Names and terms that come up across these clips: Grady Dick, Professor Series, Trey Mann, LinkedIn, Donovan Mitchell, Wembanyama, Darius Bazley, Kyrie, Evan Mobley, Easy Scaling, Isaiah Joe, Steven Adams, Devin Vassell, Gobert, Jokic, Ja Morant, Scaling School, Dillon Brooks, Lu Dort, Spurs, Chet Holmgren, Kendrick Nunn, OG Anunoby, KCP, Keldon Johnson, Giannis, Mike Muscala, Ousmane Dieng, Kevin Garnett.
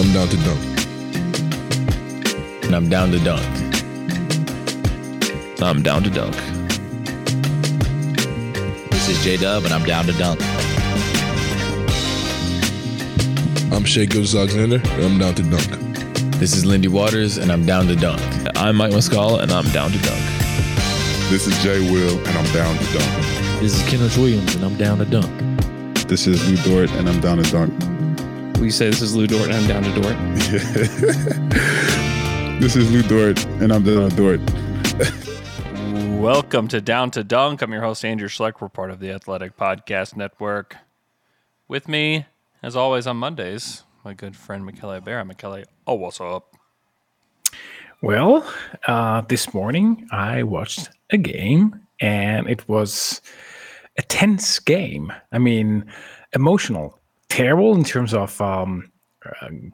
I'm down to dunk. And I'm down to dunk. I'm down to dunk. This is J-Dub, and I'm down to dunk. I'm Shai Gilgeous-Alexander, and I'm down to dunk. This is Lindy Waters, and I'm down to dunk. I'm Mike Muscala, and I'm down to dunk. This is Jay Will, and I'm down to dunk. This is Kenrich Williams, and I'm down to dunk. This is Lu Dort, and I'm down to dunk. We say this is Lu Dort, and I'm down to dort. Yeah. This is Lu Dort, and I'm down to dort. Welcome to Down to Dunk. I'm your host, Andrew Schleck. We're part of the Athletic Podcast Network. With me, as always on Mondays, my good friend Michele Bear. Michele, oh, what's up? Well, this morning I watched a game, and it was a tense game. I mean, emotional, terrible in terms of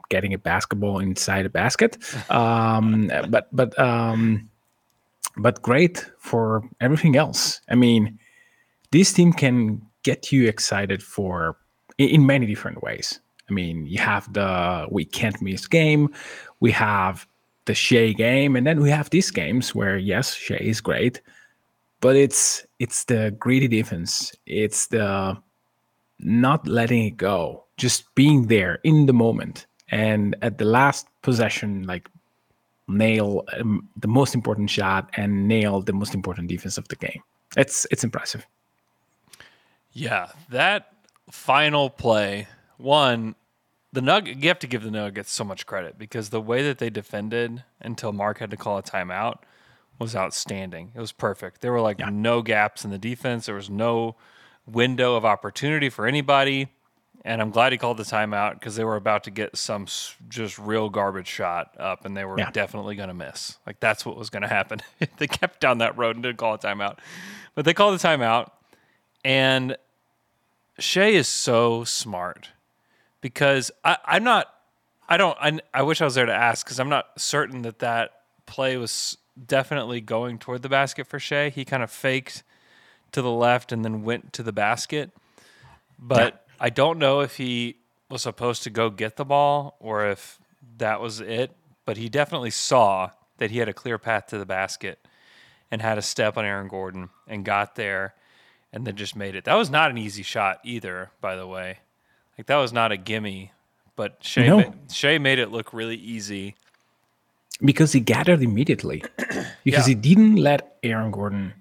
getting a basketball inside a basket, but great for everything else. I mean, this team can get you excited for in many different ways. I mean, you have the we can't miss game, we have the Shai game, and then we have these games where, yes, Shai is great, but it's the greedy defense. It's the not letting it go, just being there in the moment. And at the last possession, like, nail the most important shot and nail the most important defense of the game. It's impressive. Yeah, that final play... One, you have to give the Nuggets so much credit because the way that they defended until Mark had to call a timeout was outstanding. It was perfect. There were no gaps in the defense. There was no window of opportunity for anybody. And I'm glad he called the timeout because they were about to get some just real garbage shot up, and they were definitely going to miss. Like, that's what was going to happen. They kept down that road and didn't call a timeout. But they called the timeout, and Shai is so smart. Because I wish I was there to ask because I'm not certain that play was definitely going toward the basket for Shai. He kind of faked to the left and then went to the basket. But yeah. I don't know if he was supposed to go get the ball or if that was it. But he definitely saw that he had a clear path to the basket and had a step on Aaron Gordon and got there and then just made it. That was not an easy shot either, by the way. Like, that was not a gimme, but Shai made it look really easy. Because he gathered immediately. Because he didn't let Aaron Gordon,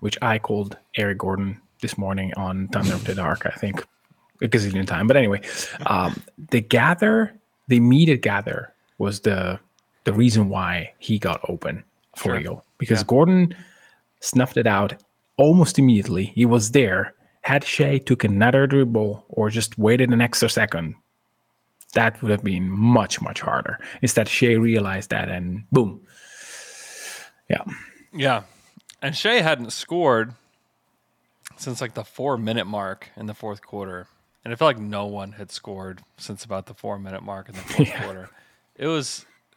which I called Eric Gordon this morning on Thunder of the Dark, I think, because he didn't time. But anyway, the immediate gather was the reason why he got open for real. Because Gordon snuffed it out almost immediately. He was there. Had Shai took another dribble or just waited an extra second, that would have been much, much harder. Instead, Shai realized that and boom. Yeah. Yeah. And Shai hadn't scored since like the 4-minute mark in the fourth quarter. And I felt like no one had scored since about the 4-minute mark in the fourth quarter. It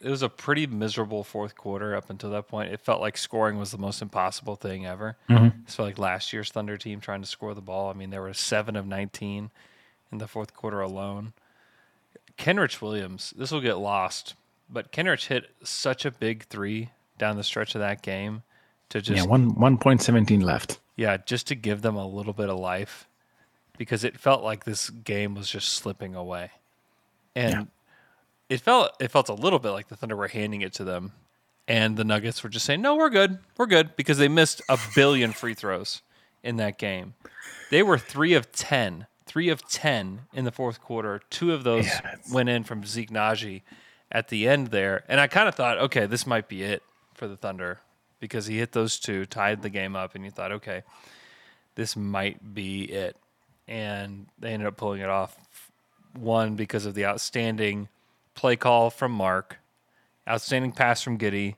was a pretty miserable fourth quarter up until that point. It felt like scoring was the most impossible thing ever. Mm-hmm. So like last year's Thunder team trying to score the ball. I mean, they were 7 of 19 in the fourth quarter alone. Kenrich Williams, this will get lost, but Kenrich hit such a big three down the stretch of that game to just 1.17 left. Yeah, just to give them a little bit of life because it felt like this game was just slipping away. And It felt a little bit like the Thunder were handing it to them, and the Nuggets were just saying, no, we're good, because they missed a billion free throws in that game. They were 3 of 10 in the fourth quarter. 2 of those went in from Zeke Nnaji at the end there, and I kind of thought, okay, this might be it for the Thunder. because he hit those two, tied the game up, and you thought, okay, this might be it. And they ended up pulling it off, one, because of the outstanding play call from Mark, outstanding pass from Giddey,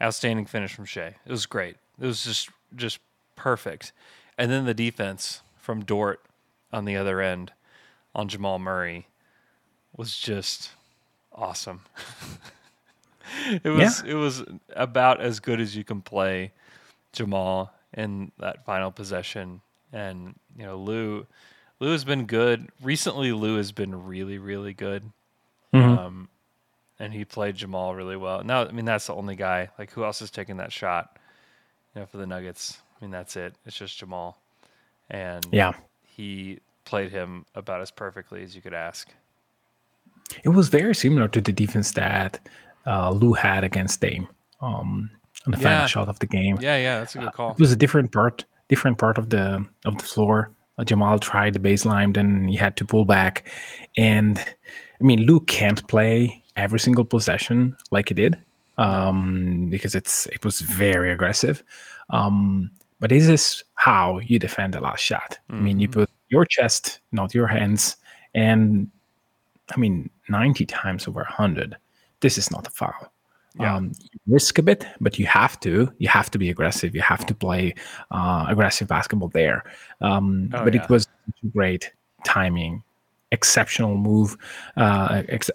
outstanding finish from Shai. It was great. It was just perfect. And then the defense from Dort on the other end on Jamal Murray was just awesome. It was about as good as you can play Jamal in that final possession. And, you know, Lu has been good. Recently, Lu has been really, really good. Mm-hmm. And he played Jamal really well. Now, I mean, that's the only guy. Like, who else is taking that shot, you know, for the Nuggets? I mean, that's it. It's just Jamal. And he played him about as perfectly as you could ask. It was very similar to the defense that Lu had against Dame on the final shot of the game. Yeah, that's a good call. It was a different part of the floor. Jamal tried the baseline, then he had to pull back. And, I mean, Lu can't play every single possession like he did because it was very aggressive. But this is how you defend the last shot. Mm-hmm. I mean, you put your chest, not your hands. And, I mean, 90 times over 100, this is not a foul. Yeah. You risk a bit, but you have to be aggressive. You have to play aggressive basketball there. It was great timing, exceptional move,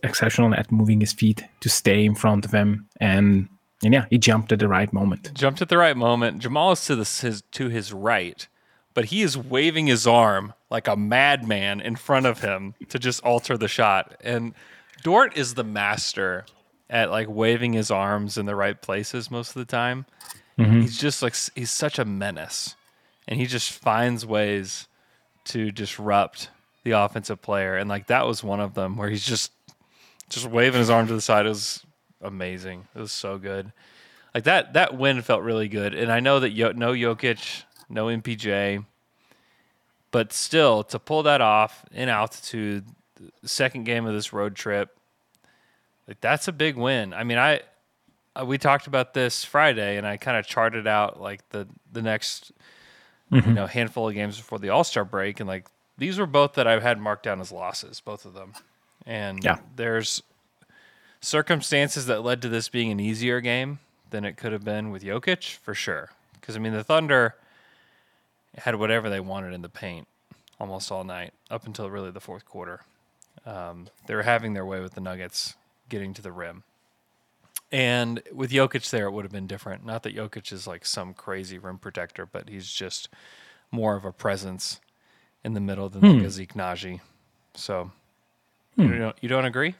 exceptional at moving his feet to stay in front of him. And yeah, he jumped at the right moment. Jamal is to his right, but he is waving his arm like a madman in front of him to just alter the shot. And Dort is the master at like waving his arms in the right places most of the time. Mm-hmm. He's just like, he's such a menace, and he just finds ways to disrupt the offensive player. And like, that was one of them where he's just waving his arm to the side. It was amazing. It was so good. Like that win felt really good. And I know that no Jokic, no MPJ, but still to pull that off in altitude, the second game of this road trip, like that's a big win. I mean, we talked about this Friday, and I kind of charted out like the next handful of games before the All-Star break, and like these were both that I've had marked down as losses, both of them. And there's circumstances that led to this being an easier game than it could have been with Jokic, for sure. Because I mean, the Thunder had whatever they wanted in the paint almost all night up until really the fourth quarter. They were having their way with the Nuggets getting to the rim. And with Jokic there, it would have been different. Not that Jokic is like some crazy rim protector, but he's just more of a presence in the middle than like a Zeke Nnaji. So you don't agree?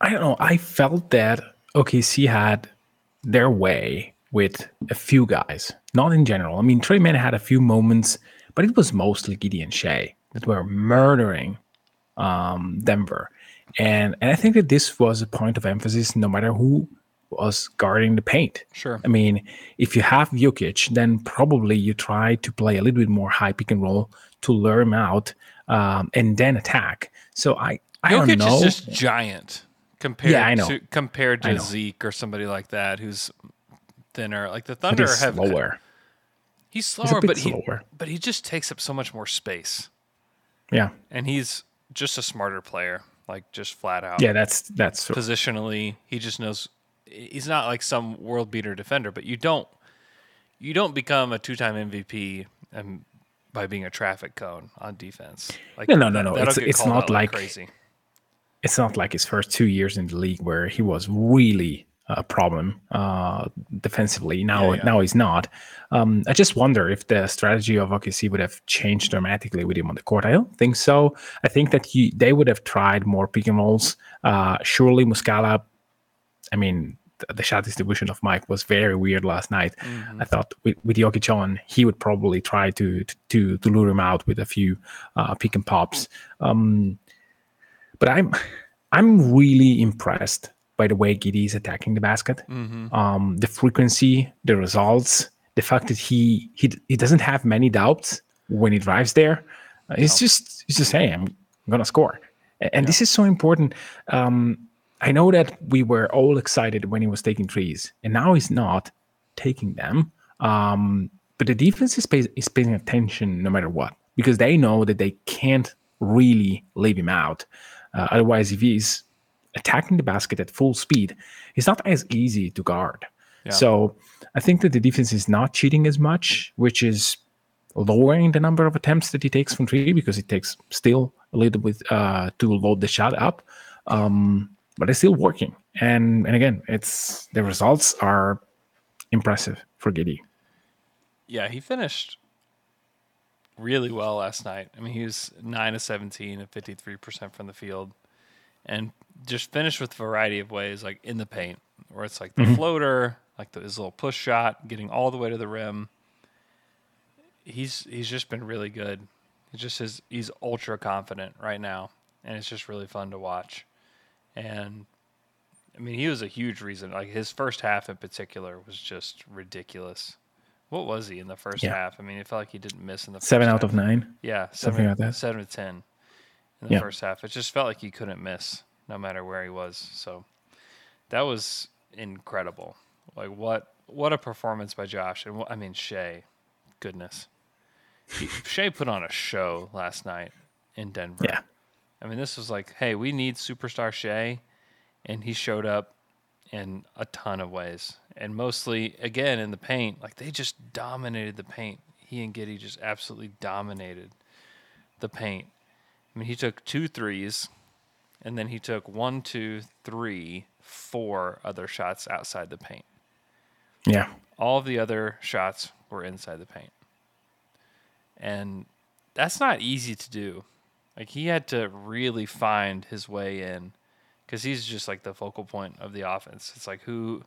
I don't know. I felt that OKC had their way with a few guys, not in general. I mean, Trey Mann had a few moments, but it was mostly Giddey and Shai that were murdering Denver. And I think that this was a point of emphasis no matter who was guarding the paint. Sure. I mean, if you have Jokic, then probably you try to play a little bit more high pick and roll to lure him out and then attack. So I don't know. Jokic is just giant compared to Zeke or somebody like that who's thinner. Like the Thunder have slower. He's slower, but he just takes up so much more space. Yeah. And he's just a smarter player. Like just flat out. Yeah, that's positionally. He just knows. He's not like some world beater defender, but you don't become a 2-time MVP and by being a traffic cone on defense. Like no. It's not like crazy. It's not like his first 2 years in the league where he was really a problem defensively. Now he's not. I just wonder if the strategy of OKC would have changed dramatically with him on the court. I don't think so. I think that they would have tried more pick and rolls. Surely Muscala, I mean, the shot distribution of Mike was very weird last night. Mm-hmm. I thought with Jokic on, he would probably try to lure him out with a few pick and pops. But I'm really impressed by the way Giddey is attacking the basket, the frequency, the results, the fact that he doesn't have many doubts when he drives there. It's just hey, I'm gonna score, and this is so important. I know that we were all excited when he was taking threes, and now he's not taking them. But the defense is paying attention no matter what, because they know that they can't really leave him out. Otherwise, if he's attacking the basket at full speed, it's not as easy to guard. Yeah. So I think that the defense is not cheating as much, which is lowering the number of attempts that he takes from three, because it takes still a little bit to load the shot up. But it's still working. And again, it's the results are impressive for Giddey. Yeah, he finished really well last night. I mean, he was 9 of 17 at 53% from the field, and just finished with a variety of ways, like in the paint, where it's like the floater, like his little push shot, getting all the way to the rim. He's just been really good. He's ultra confident right now, and it's just really fun to watch. And I mean, he was a huge reason. Like his first half in particular was just ridiculous. What was he in the first half? I mean, it felt like he didn't miss in the first half. 7 out of 9. Yeah, something like that. 7 to 10 in the first half. It just felt like he couldn't miss no matter where he was. So that was incredible. Like what a performance by Josh. And I mean, Shai, goodness. Shai put on a show last night in Denver. Yeah. I mean, this was like, hey, we need superstar Shai, and he showed up in a ton of ways. And mostly, again, in the paint, like they just dominated the paint. He and Giddey just absolutely dominated the paint. I mean, he took 2 threes, and then he took 4 other shots outside the paint. Yeah. All of the other shots were inside the paint. And that's not easy to do. Like he had to really find his way in, because he's just like the focal point of the offense. It's like who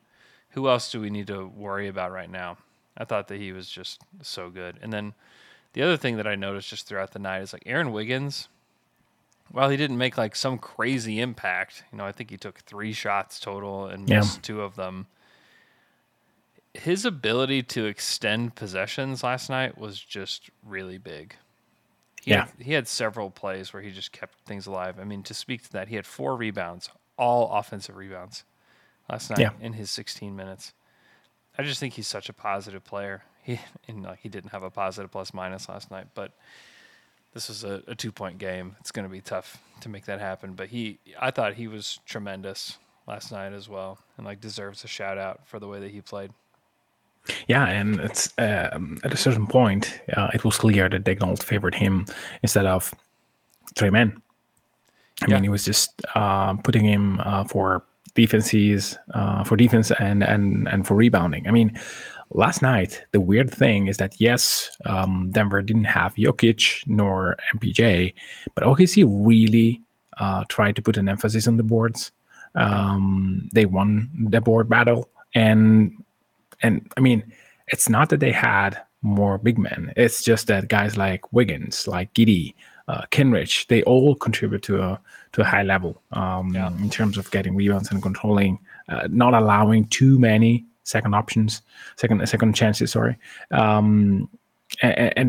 else do we need to worry about right now? I thought that he was just so good. And then the other thing that I noticed just throughout the night is like Aaron Wiggins, while he didn't make like some crazy impact, you know, I think he took 3 shots total and missed 2 of them. His ability to extend possessions last night was just really big. He had several plays where he just kept things alive. I mean, to speak to that, he had 4 rebounds, all offensive rebounds last night in his 16 minutes. I just think he's such a positive player. He didn't have a positive plus minus last night, but this was a 2-point game. It's going to be tough to make that happen. But I thought he was tremendous last night as well, and like deserves a shout out for the way that he played. Yeah, and it's at a certain point, it was clear that Daigneault favored him instead of Trey Mann. I mean, he was just putting him for defenses, for defense and for rebounding. I mean, last night, the weird thing is that, yes, Denver didn't have Jokic nor MPJ, but OKC really tried to put an emphasis on the boards. They won the board battle, and I mean, it's not that they had more big men. It's just that guys like Wiggins, like Giddey, Kenrich, they all contribute to a high level in terms of getting rebounds and controlling, not allowing too many second chances. And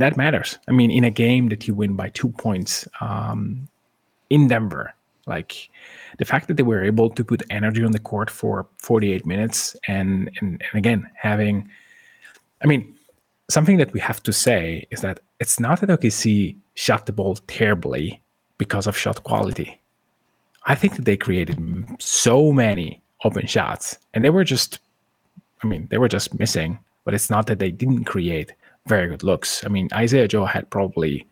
that matters. I mean, in a game that you win by 2 points in Denver, like the fact that they were able to put energy on the court for 48 minutes and again, having, I mean, something that we have to say is that it's not that OKC shot the ball terribly because of shot quality. I think that they created so many open shots, and they were just missing, but it's not that they didn't create very good looks. I mean, Isaiah Joe had probably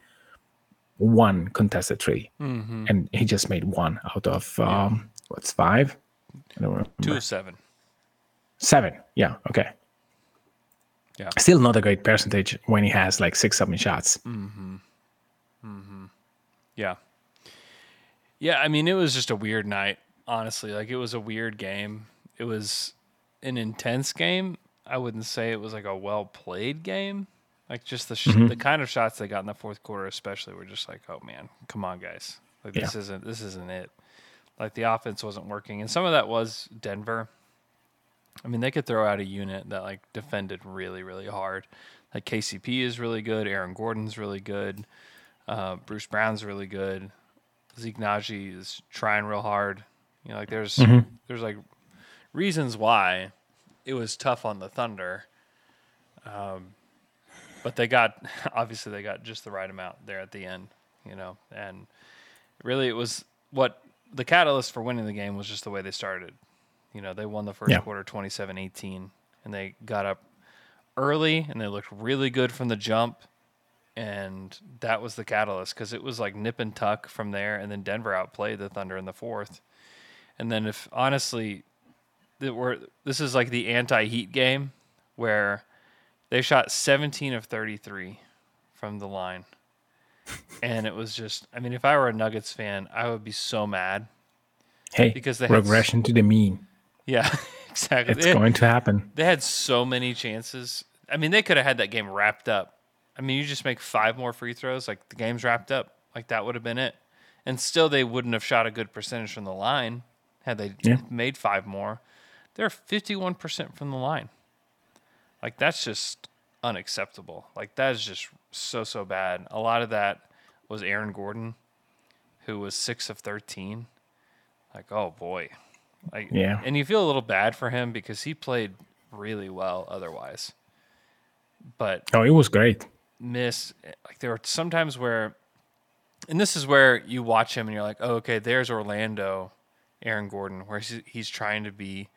1 contested 3, and he just made 1 out of 5? I don't remember. 2 of 7. 7, yeah, okay. Yeah. Still not a great percentage when he has like 6 shots. Yeah. Yeah, I mean, it was just a weird night, honestly. Like, it was a weird game. It was an intense game. I wouldn't say it was like a well-played game. Like, just the kind of shots they got in the fourth quarter, especially, were just like, oh man, come on, guys! Like this isn't it. Like the offense wasn't working, and some of that was Denver. I mean, they could throw out a unit that like defended really, really hard. Like KCP is really good, Aaron Gordon's really good, Bruce Brown's really good, Zeke Nnaji is trying real hard. You know, like there's like reasons why it was tough on the Thunder. But they got, obviously they got just the right amount there at the end, you know, and really it was what the catalyst for winning the game was just the way they started. You know, they won the first quarter 27-18 and they got up early and they looked really good from the jump. And that was the catalyst because it was like nip and tuck from there. And then Denver outplayed the Thunder in the fourth. And then if honestly, this is like the anti-Heat game where they shot 17 of 33 from the line. And it was just, I mean, if I were a Nuggets fan, I would be so mad. Hey, because they regression to the mean. Yeah, exactly. It's going to happen. They had so many chances. I mean, they could have had that game wrapped up. I mean, you just make five more free throws, like the game's wrapped up. Like that would have been it. And still they wouldn't have shot a good percentage from the line had they made five more. They're 51% from the line. Like that's just unacceptable. Like that is just so bad. A lot of that was Aaron Gordon, who was 6 of 13. Like, oh boy. Like and you feel a little bad for him because he played really well otherwise. But it was great. Like there were sometimes where, and this is where you watch him and you're like, oh, okay, there's Orlando, Aaron Gordon, where he's trying to be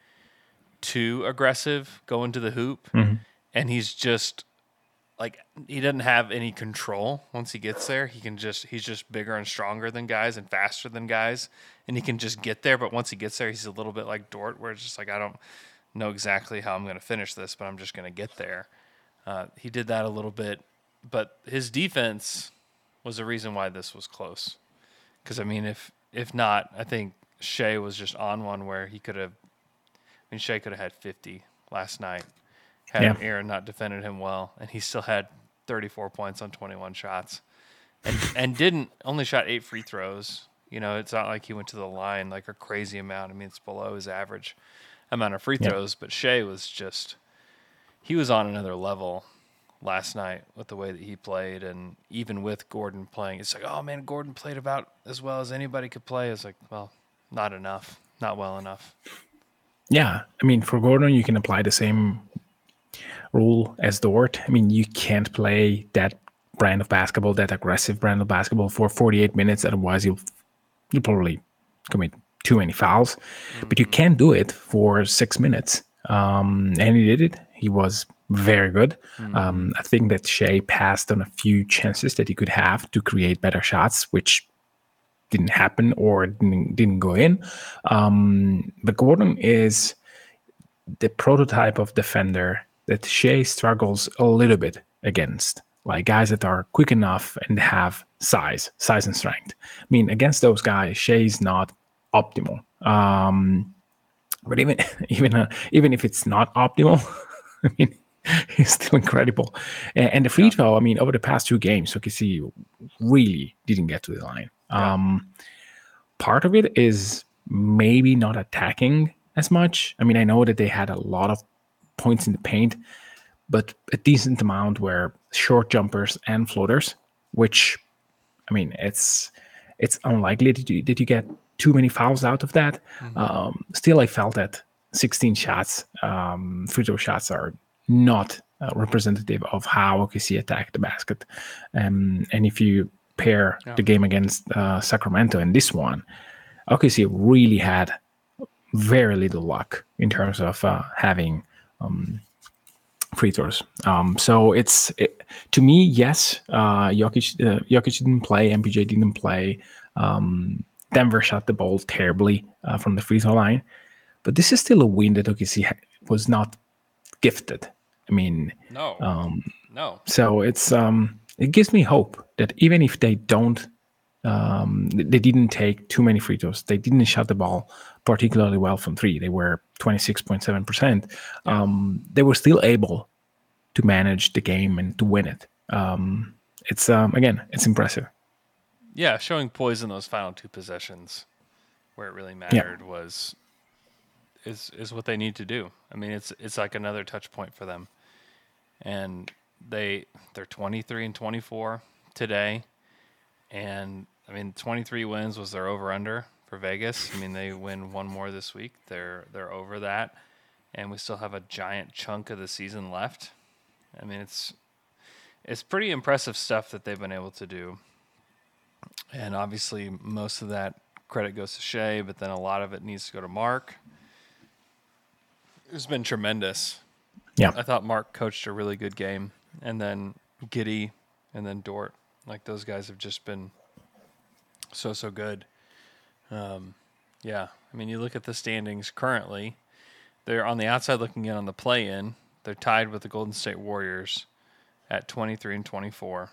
too aggressive, going to the hoop, and he's just like he doesn't have any control once he gets there. He's just bigger and stronger than guys and faster than guys, and he can just get there. But once he gets there, he's a little bit like Dort, where it's just like I don't know exactly how I'm going to finish this, but I'm just going to get there. He did that a little bit, but his defense was the reason why this was close. Because, I mean, if not, I think Shai was just on one where he could have – I mean, Shai could have had 50 last night had Aaron not defended him well, and he still had 34 points on 21 shots and didn't – only shot 8 free throws. You know, it's not like he went to the line like a crazy amount. I mean, it's below his average amount of free throws, but Shai was just – he was on another level last night with the way that he played, and even with Gordon playing, it's like, oh man, Gordon played about as well as anybody could play. It's like, well, not enough, not well enough. Yeah, I mean, for Gordon, you can apply the same rule as Dort. I mean, you can't play that brand of basketball, that aggressive brand of basketball for 48 minutes. Otherwise, you'll probably commit too many fouls. Mm-hmm. But you can do it for 6 minutes, and he did it. He was very good. I think that Shai passed on a few chances that he could have to create better shots, which didn't happen or didn't go in. But Gordon is the prototype of defender that Shai struggles a little bit against, like guys that are quick enough and have size and strength. I mean, against those guys, Shai's not optimal. But even if it's not optimal, I mean, he's still incredible. And the free throw, I mean, over the past 2 games, OKC really didn't get to the line. Part of it is maybe not attacking as much. I mean, I know that they had a lot of points in the paint, but a decent amount were short jumpers and floaters, which, I mean, it's unlikely that you get too many fouls out of that. Still, I felt that 16 shots, free throw shots are not representative of how OKC attacked the basket. And if you pair the game against Sacramento and this one, OKC really had very little luck in terms of having free throws. So to me, yes, Jokic didn't play, MPJ didn't play. Denver shot the ball terribly from the free throw line. But this is still a win that OKC was not gifted. I mean, no. So it gives me hope that even if they don't, they didn't take too many free throws, they didn't shot the ball particularly well from 3. They were 26.7%. They were still able to manage the game and to win it. Again, it's impressive. Yeah, showing poise in those final 2 possessions, where it really mattered was. Is what they need to do. I mean, it's like another touch point for them, and they're 23 and 24 today, and I mean 23 wins was their over under for Vegas. I mean, they win one more this week. They're over that, and we still have a giant chunk of the season left. I mean, it's pretty impressive stuff that they've been able to do. And obviously, most of that credit goes to Shai, but then a lot of it needs to go to Mark. It's been tremendous. Yeah, I thought Mark coached a really good game, and then Giddey, and then Dort. Like, those guys have just been so good. Yeah, I mean, you look at the standings currently. They're on the outside looking in on the play-in. They're tied with the Golden State Warriors at 23-24.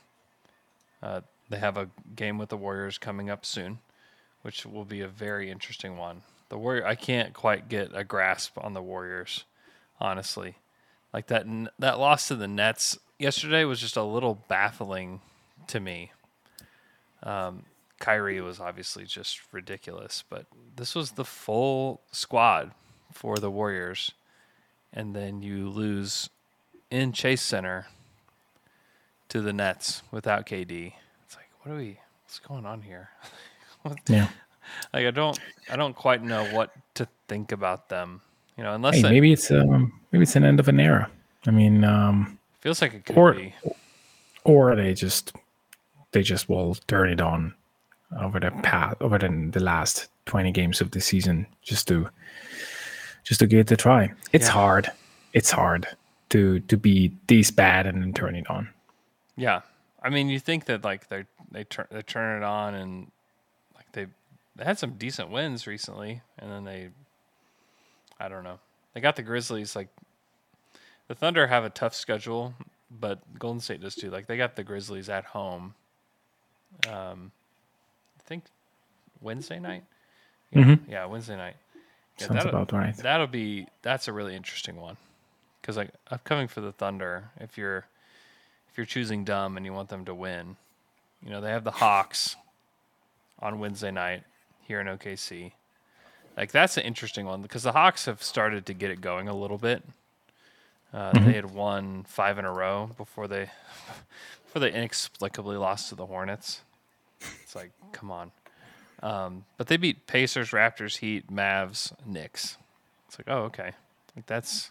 They have a game with the Warriors coming up soon, which will be a very interesting one. I can't quite get a grasp on the Warriors, honestly. Like, that loss to the Nets yesterday was just a little baffling to me. Kyrie was obviously just ridiculous, but this was the full squad for the Warriors, and then you lose in Chase Center to the Nets without KD. It's like, what's going on here? Yeah. Like, I don't quite know what to think about them. You know, unless maybe it's an end of an era. I mean, feels like it could be. Or they just will turn it on over the last 20 games of the season just to give it a try. It's hard. It's hard to be this bad and then turn it on. Yeah. I mean, you think that, like, they turn it on, and like they had some decent wins recently, and then I don't know. They got the Grizzlies. Like, the Thunder have a tough schedule, but Golden State does too. Like, they got the Grizzlies at home. I think Wednesday night. Yeah, mm-hmm. Yeah, Wednesday night. Yeah, sounds about right. That's a really interesting one, because, like, upcoming for the Thunder, if you're choosing dumb and you want them to win, you know, they have the Hawks on Wednesday night here in OKC. Like, that's an interesting one, because the Hawks have started to get it going a little bit. They had won 5 in a row before they inexplicably lost to the Hornets. It's like, come on. But they beat Pacers, Raptors, Heat, Mavs, Knicks. It's like, oh, okay. Like, that's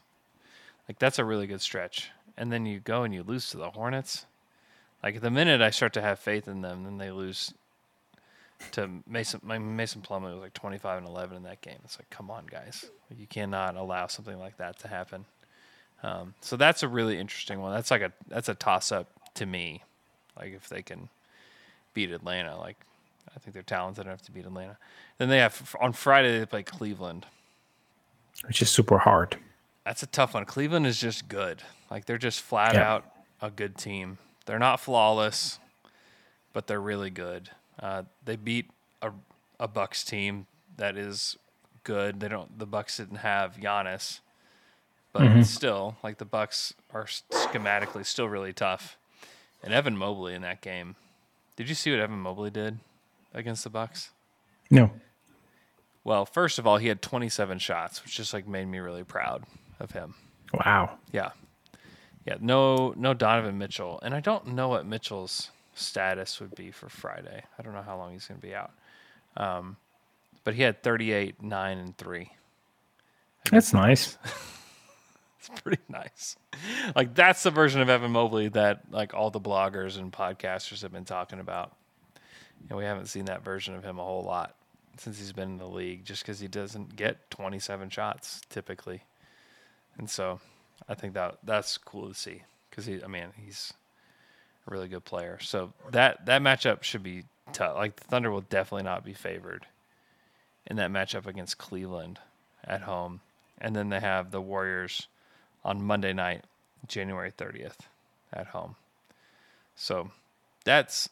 a really good stretch. And then you go and you lose to the Hornets. Like, the minute I start to have faith in them, then they lose to Mason Plumlee was like 25-11 in that game. It's like, come on, guys. Like, you cannot allow something like that to happen. So that's a really interesting one. That's a toss up to me. Like, if they can beat Atlanta, like, I think they're talented enough to beat Atlanta. Then they have on Friday they play Cleveland, which is super hard. That's a tough one. Cleveland is just good. Like, they're just flat out a good team. They're not flawless, but they're really good. They beat a Bucs team that is good. The Bucs didn't have Giannis, but still, like, the Bucs are schematically still really tough. And Evan Mobley in that game. Did you see what Evan Mobley did against the Bucs? No. Well, first of all, he had 27 shots, which just, like, made me really proud of him. Wow. Yeah. Yeah, no Donovan Mitchell. And I don't know what Mitchell's status would be for Friday. I don't know how long he's going to be out. But he had 38, 9, and 3. That's nice. It's pretty nice. Like, that's the version of Evan Mobley that, like, all the bloggers and podcasters have been talking about. And we haven't seen that version of him a whole lot since he's been in the league, just because he doesn't get 27 shots typically. And so I think that's cool to see, because he's a really good player. So that matchup should be tough. Like, the Thunder will definitely not be favored in that matchup against Cleveland at home. And then they have the Warriors on Monday night, January 30th at home. So that's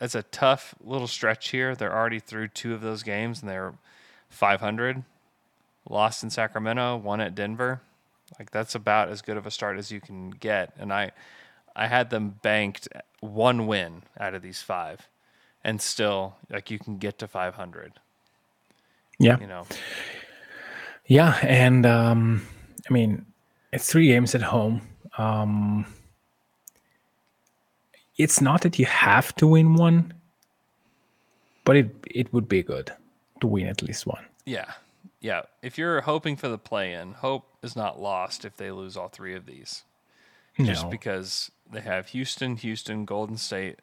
a tough little stretch here. They're already through two of those games, and they're .500. Lost in Sacramento, won at Denver. Like, that's about as good of a start as you can get. And I had them banked one win out of these 5, and still, like, you can get to .500. Yeah, you know. Yeah, and I mean, it's 3 games at home. It's not that you have to win one, but it would be good. to win at least one. Yeah. Yeah. If you're hoping for the play-in, hope is not lost if they lose all three of these. Just because they have Houston, Golden State,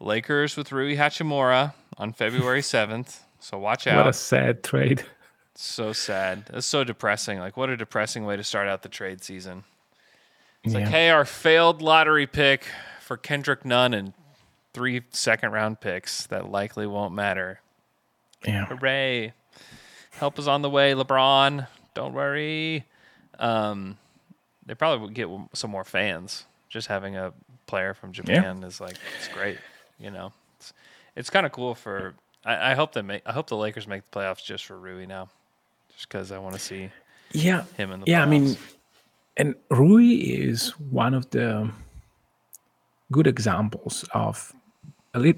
Lakers with Rui Hachimura on February 7th. So watch out. What a sad trade. So sad. It's so depressing. Like, what a depressing way to start out the trade season. It's like, hey, our failed lottery pick for Kendrick Nunn and 3 second-round picks that likely won't matter. Yeah. Hooray. Help is on the way, LeBron. Don't worry. They probably would get some more fans. Just having a player from Japan is like, it's great. You know, it's kind of cool for. I hope the Lakers make the playoffs just for Rui now, just because I want to see him in the playoffs. Yeah, I mean, and Rui is one of the good examples of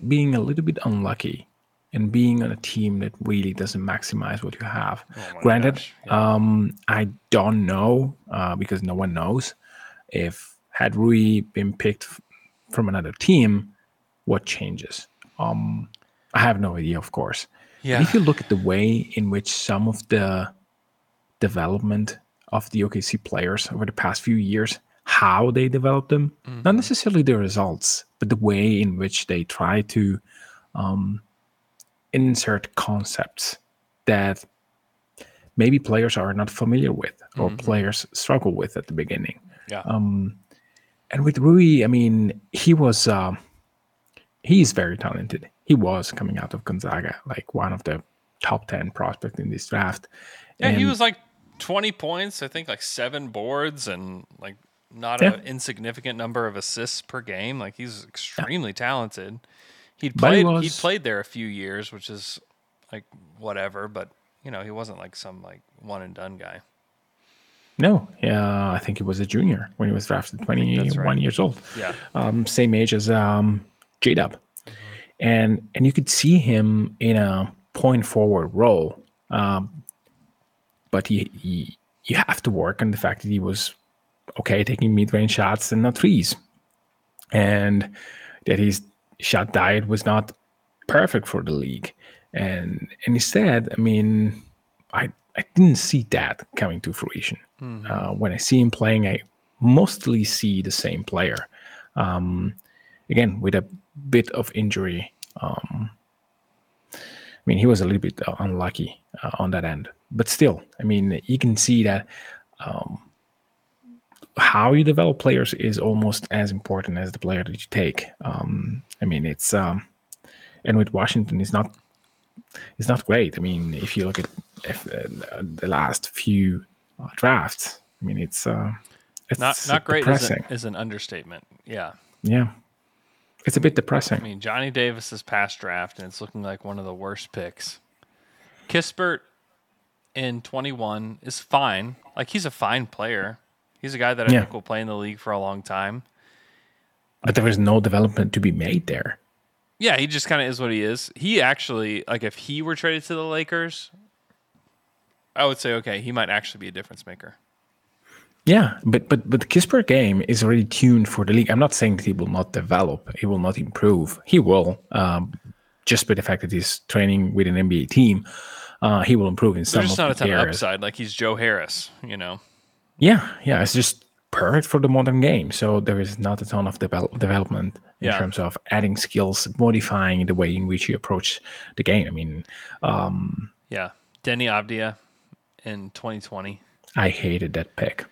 being a little bit unlucky and being on a team that really doesn't maximize what you have. Oh, granted, yeah. I don't know because no one knows if had Rui been picked from another team, what changes? I have no idea, of course. Yeah. And if you look at the way in which some of the development of the OKC players over the past few years, how they develop them, not necessarily the results, but the way in which they try to insert concepts that maybe players are not familiar with or players struggle with at the beginning. Yeah. And with Rui, I mean, he's very talented. He was coming out of Gonzaga, like one of the top 10 prospects in this draft. Yeah, and he was like 20 points, I think like 7 boards and like not an insignificant number of assists per game. Like he's extremely talented. He played there a few years, which is like whatever, but you know, he wasn't like some like one and done guy. No, I think he was a junior when he was drafted, 21 years old. Yeah. Same age as J-Dub. And you could see him in a point forward role, but he you have to work on the fact that he was okay taking mid-range shots and not threes, and that his shot diet was not perfect for the league. And instead, I mean, I didn't see that coming to fruition. When I see him playing, I mostly see the same player. Again, with a bit of injury. I mean, he was a little bit unlucky on that end. But still, I mean, you can see that how you develop players is almost as important as the player that you take. I mean, it's and with Washington, it's not great. I mean, if you look at the last few drafts, I mean, it's not great. Is an understatement. Yeah. It's a bit depressing. I mean, Johnny Davis's past draft, and it's looking like one of the worst picks. Kispert in 21 is fine. Like, he's a fine player. He's a guy that I think will play in the league for a long time. But there is no development to be made there. Yeah, he just kind of is what he is. He actually, like, if he were traded to the Lakers, I would say, okay, he might actually be a difference maker. Yeah, but the Kispert game is already tuned for the league. I'm not saying that he will not develop. He will not improve. He will, just by the fact that he's training with an NBA team, he will improve in some areas. There's not a ton of upside. Like, he's Joe Harris, you know. Yeah. It's just perfect for the modern game. So there is not a ton of development in terms of adding skills, modifying the way in which you approach the game. I mean... Denny Avdija in 2020. I hated that pick.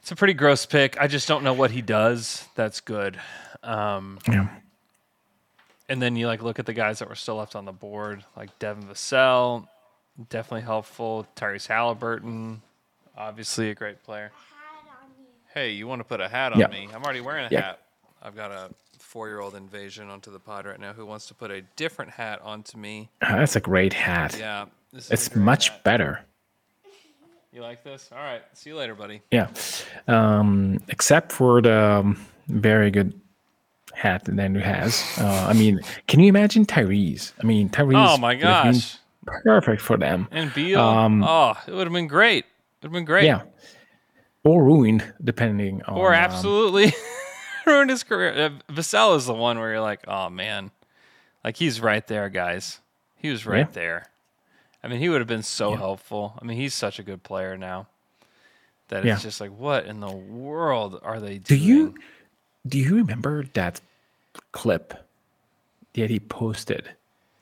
It's a pretty gross pick. I just don't know what he does that's good. And then you like look at the guys that were still left on the board, like Devin Vassell, definitely helpful. Tyrese Halliburton, obviously a great player. Hey, you want to put a hat on me? I'm already wearing a hat. I've got a 4-year-old invasion onto the pod right now who wants to put a different hat onto me. Oh, that's a great hat. Yeah. It's much better. You like this? All right. See you later, buddy. Yeah. Except for the very good hat that Andrew has. I mean, can you imagine Tyrese? I mean, Tyrese. Oh, my gosh. Perfect for them. And Beal. It would have been great. Yeah. Or ruined, depending on. Or absolutely ruined his career. Vassell is the one where you're like, oh, man. Like, he's right there, guys. He was right there. I mean, he would have been so helpful. I mean, he's such a good player now that it's just like, what in the world are they doing? Do you remember that clip that he posted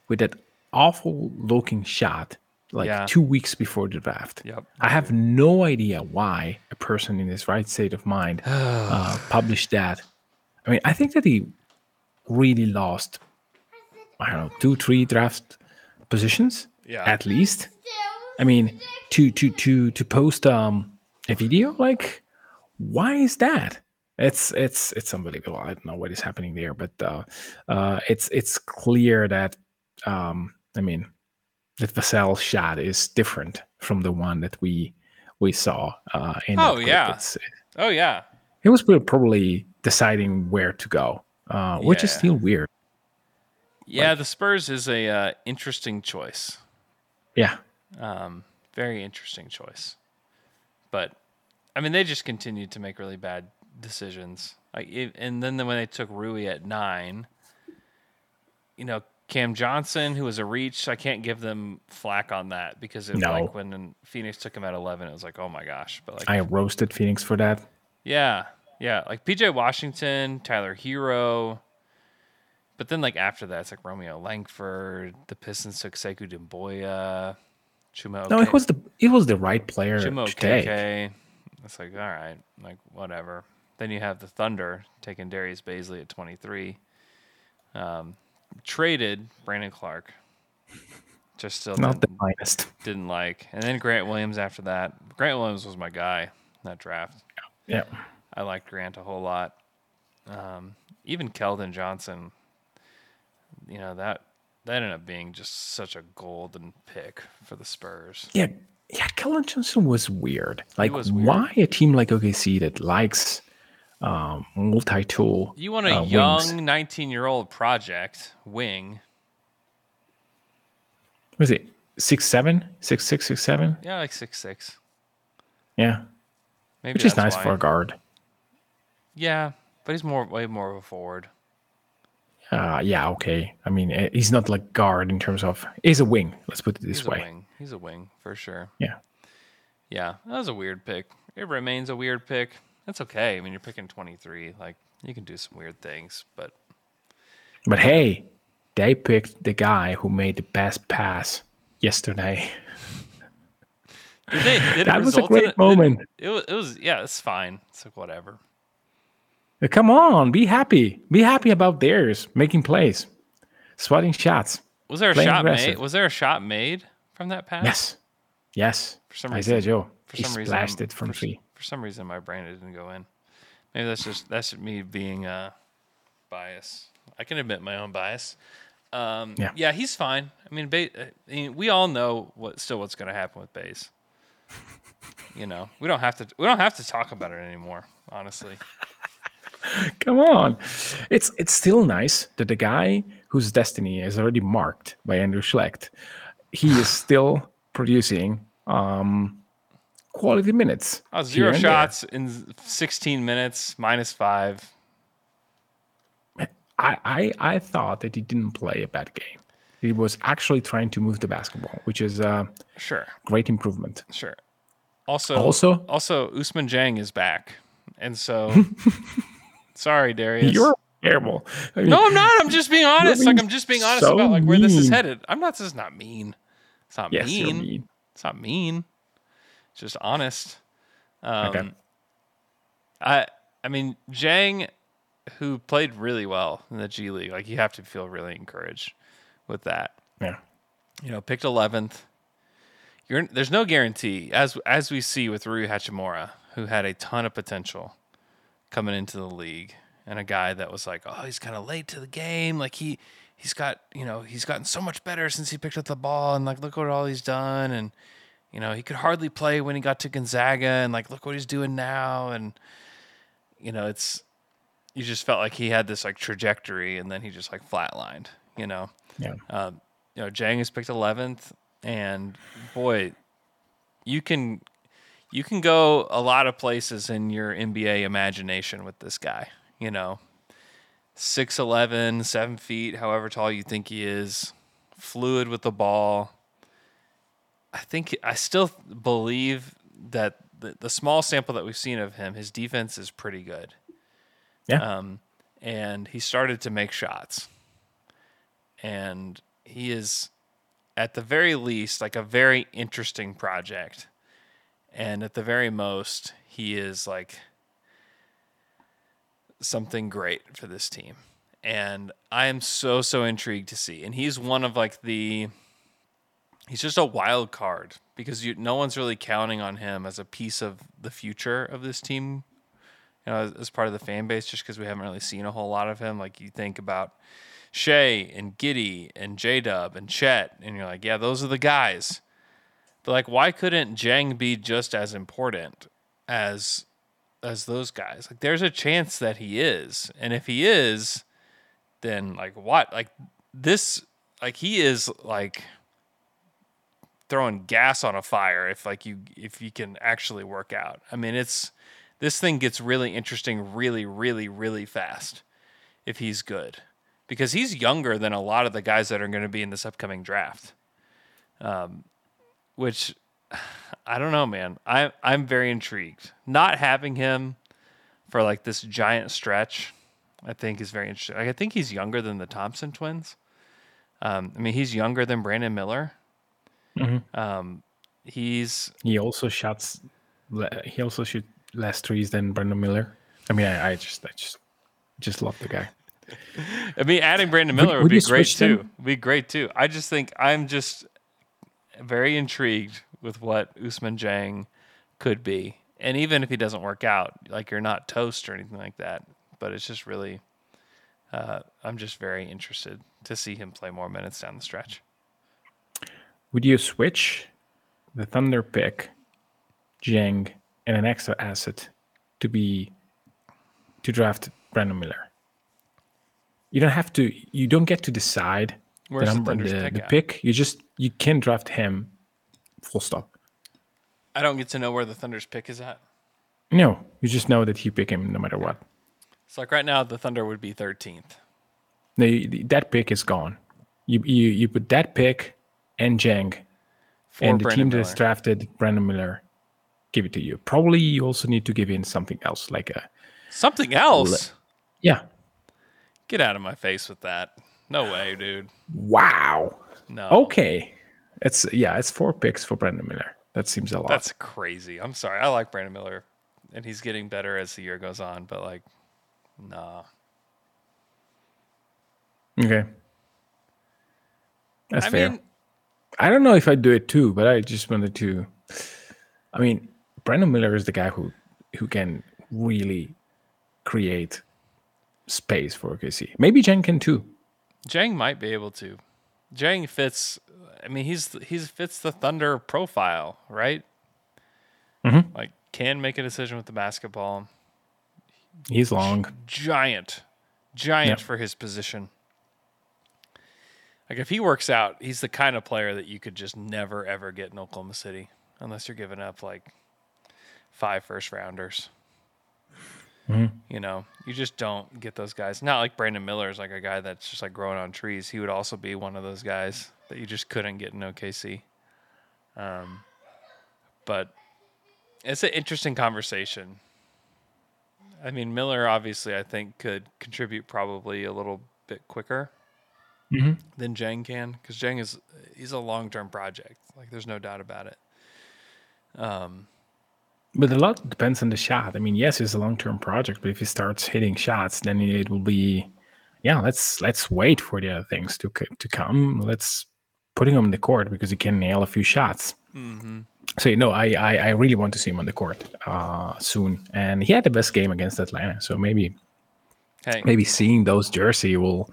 with that awful looking shot like 2 weeks before the draft? Yep. I have no idea why a person in his right state of mind published that. I mean, I think that he really lost, I don't know, 2-3 draft positions at least. I mean, to post a video, like, why is that? It's unbelievable. I don't know what is happening there, but it's clear that I mean, that Vassell shot is different from the one that we saw in He was probably deciding where to go, which is still weird. Yeah, like, the Spurs is a interesting choice. Yeah, very interesting choice. But I mean, they just continued to make really bad decisions. Like, and then when they took Rui at 9, you know, Cam Johnson, who was a reach, I can't give them flack on that because it was like when Phoenix took him at 11, it was like, oh my gosh! But like, I roasted Phoenix for that. Yeah, like PJ Washington, Tyler Hero, but then like after that, it's like Romeo Langford. The Pistons took Sekou Doumbouya, Chuma. No, it was the right player to take. It's like, all right, like whatever. Then you have the Thunder taking Darius Bazley at 23. Traded Brandon Clark. Just still not the finest. Didn't like. And then Grant Williams after that. Grant Williams was my guy in that draft. Yeah. I liked Grant a whole lot. Even Keldon Johnson, you know, that ended up being just such a golden pick for the Spurs. Yeah, Keldon Johnson was weird. Like, why a team like OKC that likes multi-tool. You want a young 19-year-old project wing. What is it? 6'7"? 6'6", 6'7"? Yeah, like 6'6". Yeah. Maybe which is nice for a guard. Yeah, but he's way more of a forward. Yeah, okay. I mean, he's not like guard in terms of... He's a wing, let's put it this way. He's a wing, for sure. Yeah, that was a weird pick. It remains a weird pick. That's okay. I mean, you're picking 23. Like, you can do some weird things, but... But hey, they picked the guy who made the best pass yesterday. Did that was a great moment. It was, yeah, it's fine. It's like, whatever. Come on, be happy. Be happy about theirs, making plays, swatting shots. Was there a shot made? Was there a shot made from that pass? Yes. For some reason, Isaiah Joe. He splashed it from free. For some reason, my brain didn't go in. Maybe that's just me being biased. I can admit my own bias. Yeah, he's fine. I mean, we all know what's going to happen with Baze. You know, we don't have to talk about it anymore. Honestly, come on. It's still nice that the guy whose destiny is already marked by Andrew Schlecht, he is still producing. Quality minutes. Oh, 0 shots in 16 minutes, -5. I thought that he didn't play a bad game. He was actually trying to move the basketball, which is great improvement. Sure. Also, Ousmane Dieng is back, and so sorry, Darius. You're terrible. I mean, no, I'm not. I'm just being honest. Like, I'm just being honest about like where this is headed. I'm not. This is not mean. It's not mean. You're mean. It's not mean. Just honest. Okay. I mean, Jang, who played really well in the G League, like you have to feel really encouraged with that. Yeah. You know, picked 11th. There's no guarantee, as we see with Rui Hachimura, who had a ton of potential coming into the league, and a guy that was like, oh, he's kind of late to the game. Like he's gotten so much better since he picked up the ball, and like look what all he's done. And you know, he could hardly play when he got to Gonzaga, and like, look what he's doing now. And, you know, you just felt like he had this like trajectory, and then he just like flatlined, you know? Yeah. You know, Jang is picked 11th, and boy, you can go a lot of places in your NBA imagination with this guy, you know, 6'11", 7 feet, however tall you think he is, fluid with the ball. I think I still believe that the small sample that we've seen of him, his defense is pretty good. Yeah. And he started to make shots. And he is, at the very least, like a very interesting project. And at the very most, he is like something great for this team. And I am so intrigued to see. And he's one of like the... He's just a wild card because no one's really counting on him as a piece of the future of this team, you know, as part of the fan base, just because we haven't really seen a whole lot of him. Like you think about Shai and Giddey and J-Dub and Chet, and you're like, yeah, those are the guys. But like, why couldn't Dieng be just as important as those guys? Like, there's a chance that he is, and if he is, then like what? Like this? Like he is like throwing gas on a fire if you can actually work out. I mean, it's this thing gets really interesting really fast if he's good, because he's younger than a lot of the guys that are going to be in this upcoming draft, which I don't know, man. I'm very intrigued. Not having him for like this giant stretch I think is very interesting. Like, I think he's younger than the Thompson twins. I mean, he's younger than Brandon Miller. Mm-hmm. He also shoots less threes than Brandon Miller. I mean, I just love the guy. I mean, adding Brandon Miller would be great too. I just think I'm just very intrigued with what Ousmane Dieng could be, and even if he doesn't work out, like you're not toast or anything like that. But it's just really, I'm just very interested to see him play more minutes down the stretch. Would you switch the Thunder pick, Dieng, and an extra asset to draft Brandon Miller? You don't have to. You don't get to decide the pick. You can draft him. Full stop. I don't get to know where the Thunder's pick is at. No, you just know that you pick him no matter what. So like right now, the Thunder would be 13th. No, that pick is gone. You put that pick and Dieng, and the team that's drafted Brandon Miller, give it to you. Probably you also need to give in something else, like a something else. Yeah, get out of my face with that. No way, dude. Wow. No. Okay. It's 4 picks for Brandon Miller. That seems a lot. That's crazy. I'm sorry. I like Brandon Miller, and he's getting better as the year goes on. But like, nah. Okay. That's fair. Mean, I don't know if I'd do it too, but I just wanted to. I mean, Brandon Miller is the guy who can really create space for OKC. Maybe Dieng can too. Dieng might be able to. Dieng fits. I mean, he's fits the Thunder profile, right? Mm-hmm. Like, can make a decision with the basketball. He's long, giant for his position. Like if he works out, he's the kind of player that you could just never, ever get in Oklahoma City unless you're giving up like 5 first-rounders. Mm-hmm. You know, you just don't get those guys. Not like Brandon Miller is like a guy that's just like growing on trees. He would also be one of those guys that you just couldn't get in OKC. But it's an interesting conversation. I mean, Miller obviously I think could contribute probably a little bit quicker. Mm-hmm. Than Dieng can, because Dieng he's a long-term project. Like there's no doubt about it. But a lot depends on the shot. I mean, yes, it's a long-term project, but if he starts hitting shots, then it will be, yeah. Let's wait for the other things to come. Let's put him on the court because he can nail a few shots. Mm-hmm. So you know, I really want to see him on the court soon. And he had the best game against Atlanta, so maybe seeing those jersey will.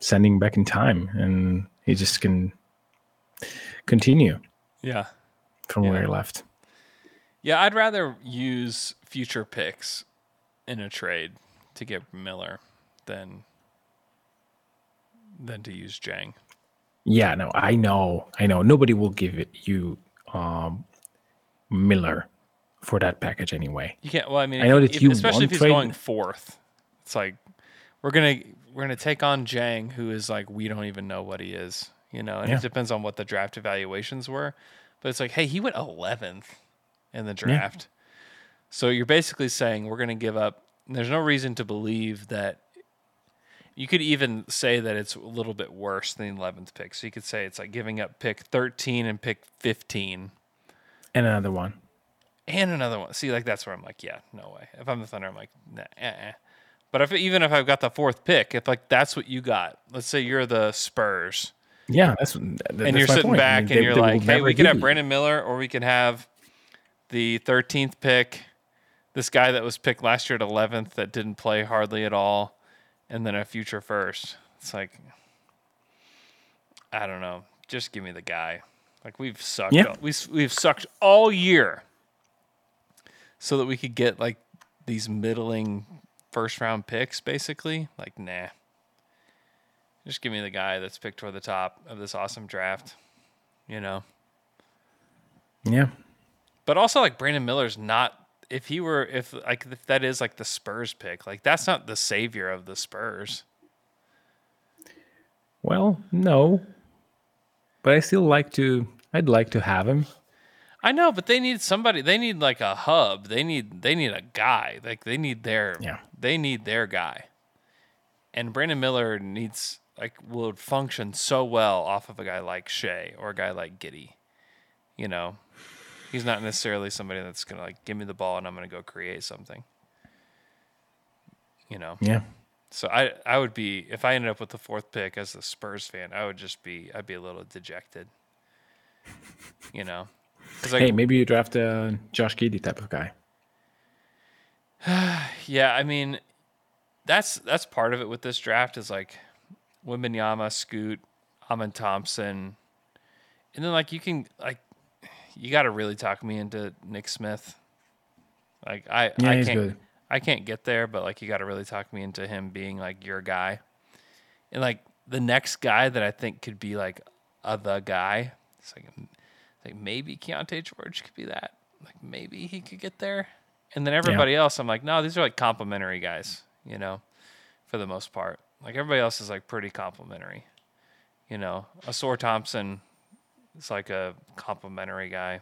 Sending back in time, and he just can continue where he left. Yeah, I'd rather use future picks in a trade to get Miller than to use Dieng. Yeah, no, I know. Nobody will give it you Miller for that package anyway. You can't. Well, I mean, I know that you especially if he's going 4th. It's like we're gonna take on Dieng, who is like we don't even know what he is. you know, and it depends on what the draft evaluations were. But it's like, hey, he went 11th in the draft. Yeah. So you're basically saying we're going to give up. There's no reason to believe that. You could even say that it's a little bit worse than the 11th pick. So you could say it's like giving up pick 13 and pick 15. And another one. And another one. See, like, that's where I'm like, yeah, no way. If I'm the Thunder, I'm like, nah, eh. But even if I've got the 4th pick, if like that's what you got, let's say you're the Spurs. Yeah, that's and you're sitting point. Back I mean, and you're like, hey, we could have Brandon Miller, or we could have the 13th pick, this guy that was picked last year at 11th that didn't play hardly at all, and then a future first. It's like, I don't know. Just give me the guy. Like, we've sucked. Yeah. We've sucked all year so that we could get like these middling first round picks, basically. Like, nah. Just give me the guy that's picked toward the top of this awesome draft, you know? Yeah. But also, like, Brandon Miller's not, if that is like the Spurs pick, like, that's not the savior of the Spurs. Well, no. But I'd like to have him. I know, but they need somebody. They need like a hub. They need a guy. Like, they need their guy. And Brandon Miller needs, like, will function so well off of a guy like Shai or a guy like Giddey. You know, he's not necessarily somebody that's going to, like, give me the ball and I'm going to go create something. You know? Yeah. So I would be, if I ended up with the 4th pick as a Spurs fan, I'd be a little dejected. You know? 'Cause hey, maybe you draft a Josh Giddey type of guy. Yeah, I mean, that's part of it with this draft is, like, Wembanyama, Scoot, Amen Thompson. And then, like, you got to really talk me into Nick Smith. Like, I can't good. I can't get there, but, like, you got to really talk me into him being, like, your guy. And, like, the next guy that I think could be, like, the guy, it's like maybe Keontae George could be that. Like, maybe he could get there. And then everybody else, I'm like, no, these are, like, complimentary guys, you know, for the most part. Like, everybody else is, like, pretty complimentary. You know, Asor Thompson is, like, a complimentary guy.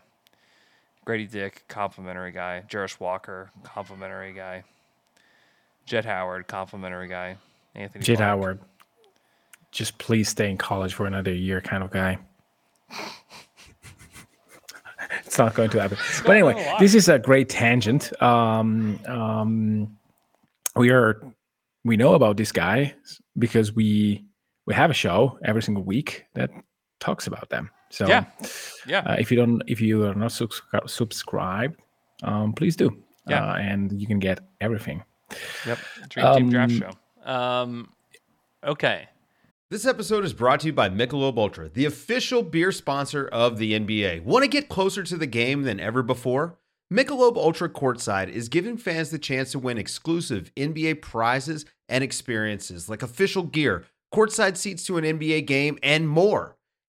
Grady Dick, complimentary guy. Jarris Walker, complimentary guy. Jett Howard, complimentary guy. Anthony Jett Howard, just please stay in college for another year kind of guy. It's not going to happen. But anyway, this is a great tangent. We know about this guy because we have a show every single week that talks about them. So yeah. If you are not subscribed, please do. Yeah. And you can get everything. Yep. Dream Team Draft Show. Okay. This episode is brought to you by Michelob Ultra, the official beer sponsor of the NBA. Want to get closer to the game than ever before? Michelob Ultra Courtside is giving fans the chance to win exclusive NBA prizes and experiences like official gear, courtside seats to an NBA game, and more.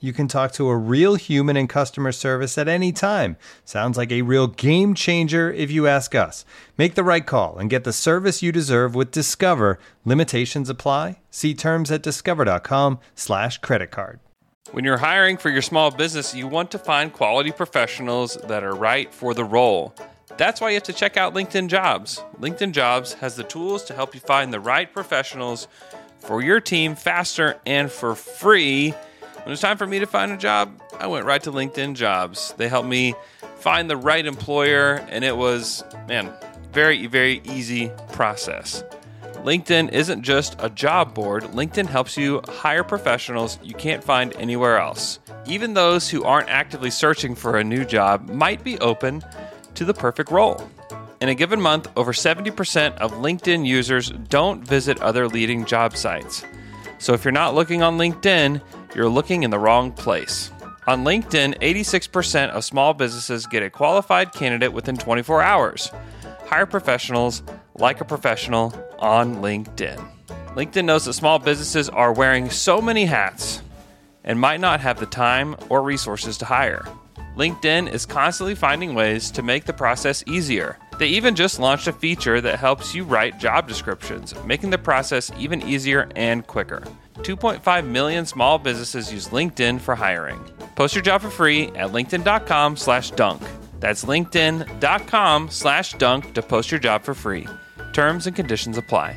You can talk to a real human in customer service at any time. Sounds like a real game changer if you ask us. Make the right call and get the service you deserve with Discover. Limitations apply. See terms at discover.com/creditcard. When you're hiring for your small business, you want to find quality professionals that are right for the role. That's why you have to check out LinkedIn Jobs. LinkedIn Jobs has the tools to help you find the right professionals for your team faster and for free. When it's time for me to find a job, I went right to LinkedIn Jobs. They helped me find the right employer, and it was, very, very easy process. LinkedIn isn't just a job board. LinkedIn helps you hire professionals you can't find anywhere else. Even those who aren't actively searching for a new job might be open to the perfect role. In a given month, over 70% of LinkedIn users don't visit other leading job sites. So if you're not looking on LinkedIn, you're looking in the wrong place. On LinkedIn, 86% of small businesses get a qualified candidate within 24 hours. Hire professionals like a professional on LinkedIn. LinkedIn knows that small businesses are wearing so many hats and might not have the time or resources to hire. LinkedIn is constantly finding ways to make the process easier. They even just launched a feature that helps you write job descriptions, making the process even easier and quicker. 2.5 million small businesses use LinkedIn for hiring. Post your job for free at linkedin.com/dunk. That's linkedin.com/dunk to post your job for free. Terms and conditions apply.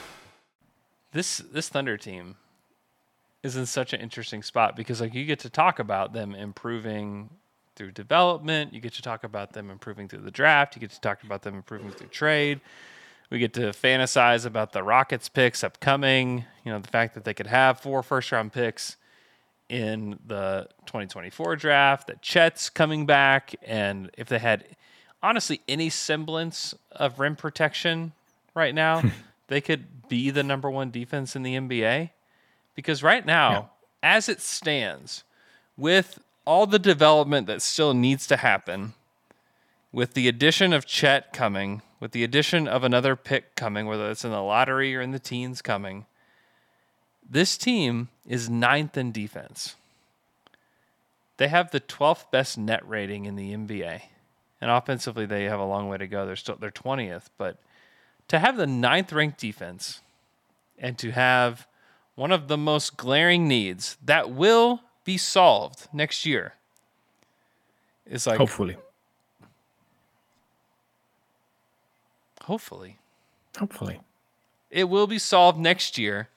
This Thunder team is in such an interesting spot because, like, you get to talk about them improving through development. You get to talk about them improving through the draft. You get to talk about them improving through trade. We get to fantasize about the Rockets picks upcoming. You know, the fact that they could have 4 first-round picks in the 2024 draft, that Chet's coming back, and if they had, honestly, any semblance of rim protection right now, they could be the number one defense in the NBA, because right now, as it stands, with all the development that still needs to happen, with the addition of Chet coming, with the addition of another pick coming, whether it's in the lottery or in the teens coming, this team is 9th in defense. They have the 12th best net rating in the NBA, and offensively they have a long way to go. They're 20th, but to have the 9th-ranked defense and to have one of the most glaring needs that will be solved next year is like... Hopefully. It will be solved next year.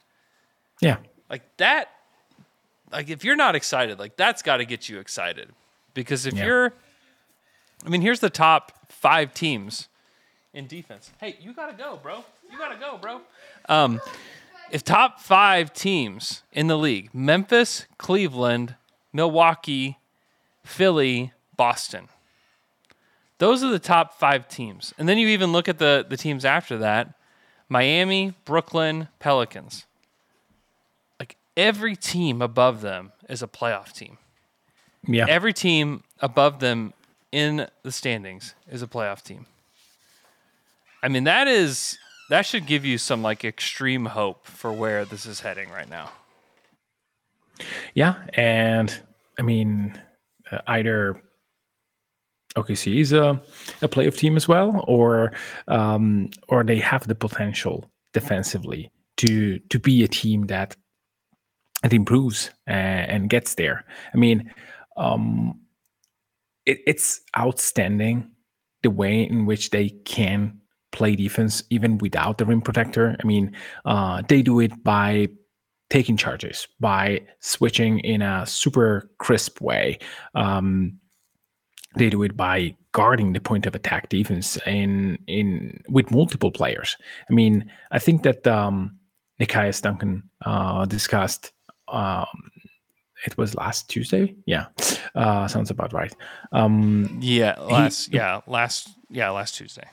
Yeah. Like that... Like if you're not excited, like that's got to get you excited. Because if you're... I mean, here's the top 5 teams... in defense. Hey, you got to go, bro. If top 5 teams in the league, Memphis, Cleveland, Milwaukee, Philly, Boston. Those are the top 5 teams. And then you even look at the teams after that, Miami, Brooklyn, Pelicans. Like every team above them is a playoff team. Yeah. Every team above them in the standings is a playoff team. I mean, that should give you some like extreme hope for where this is heading right now. Yeah, and I mean, either OKC is a playoff team as well, or they have the potential defensively to be a team that improves and gets there. I mean, it's outstanding the way in which they can play defense even without the rim protector. I mean, they do it by taking charges, by switching in a super crisp way. They do it by guarding the point of attack defense in with multiple players. I mean, I think that Nikias Duncan discussed it was last Tuesday. Yeah, sounds about right. Last Tuesday.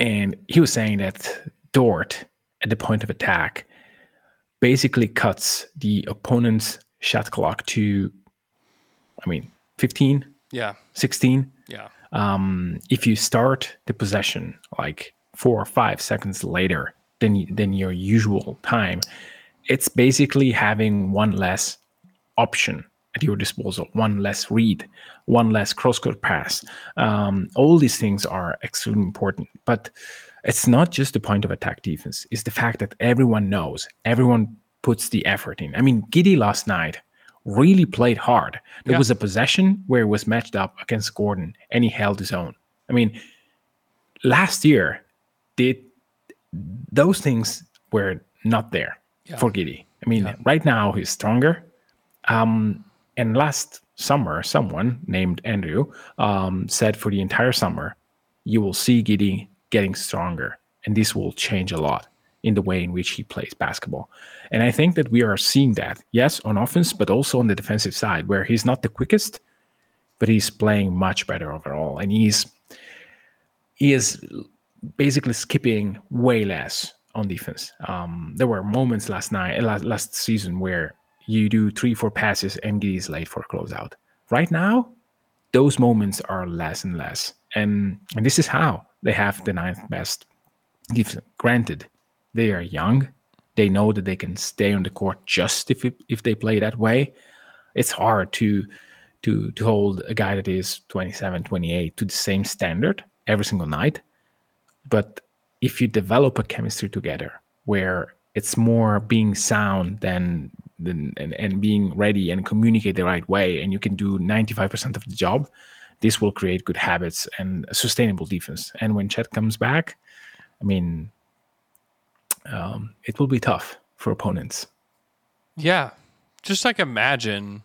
And he was saying that Dort, at the point of attack, basically cuts the opponent's shot clock to, 15? Yeah. 16? Yeah. If you start the possession like 4 or 5 seconds later than your usual time, it's basically having one less option at your disposal, one less read, one less cross-court pass. All these things are extremely important. But it's not just the point of attack defense. It's the fact that everyone knows, everyone puts the effort in. I mean, Giddey last night really played hard. There was a possession where he was matched up against Gordon, and he held his own. I mean, last year, those things were not there for Giddey. I mean, right now he's stronger. And last summer, someone named Andrew said for the entire summer, you will see Giddey getting stronger, and this will change a lot in the way in which he plays basketball. And I think that we are seeing that, yes, on offense, but also on the defensive side, where he's not the quickest, but he's playing much better overall. And he is basically skipping way less on defense. There were moments last season where you do 3-4 passes and Giddey's late for a closeout. Right now, those moments are less and less. And this is how they have the ninth best defense. Granted, they are young. They know that they can stay on the court just if they play that way. It's hard to hold a guy that is 27, 28 to the same standard every single night. But if you develop a chemistry together where it's more being sound than being ready and communicate the right way, and you can do 95% of the job, this will create good habits and a sustainable defense. And when Chet comes back, I mean, it will be tough for opponents. Yeah. Just like imagine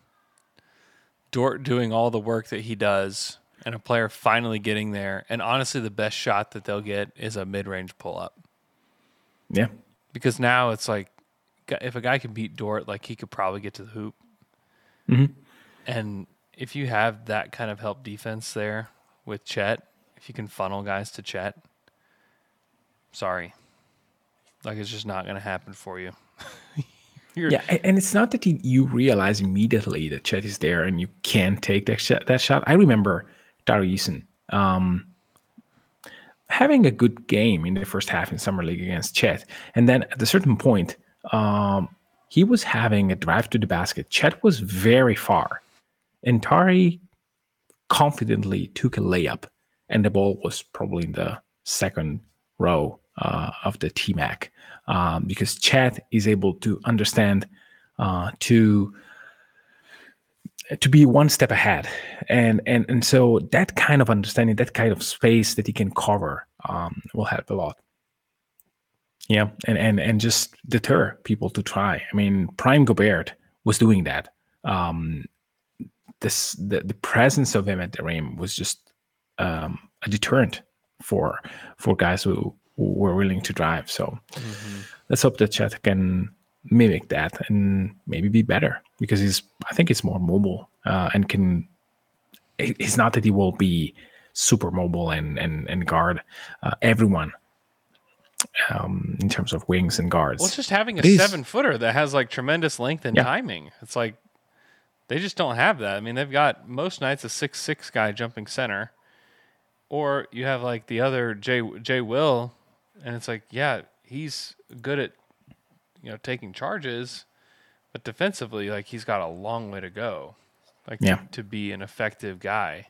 Dort doing all the work that he does and a player finally getting there. And honestly, the best shot that they'll get is a mid-range pull-up. Yeah. Because now it's like, if a guy can beat Dort, like he could probably get to the hoop. Mm-hmm. And if you have that kind of help defense there with Chet, if you can funnel guys to Chet, sorry. Like, it's just not going to happen for you. And it's not that you realize immediately that Chet is there and you can take that shot. I remember Tari Eason having a good game in the first half in Summer League against Chet. And then at a certain point, he was having a drive to the basket. Chet was very far. And Tari confidently took a layup. And the ball was probably in the second row of the T-Mac, because Chet is able to understand to be one step ahead, and so that kind of understanding, that kind of space that he can cover will help a lot. Yeah, and just deter people to try. I mean, Prime Gobert was doing that. The presence of him at the rim was just a deterrent for guys who were willing to drive. So let's hope that Chet can mimic that and maybe be better, because I think he's more mobile and can. It's not that he will be super mobile and guard everyone in terms of wings and guards. Well, it's just having a 7-footer that has like tremendous length and timing. It's like they just don't have that. I mean, they've got most nights a 6'6" guy jumping center, or you have like the other Jay Will. And it's like, yeah, he's good at, taking charges, but defensively, like, he's got a long way to go, to be an effective guy.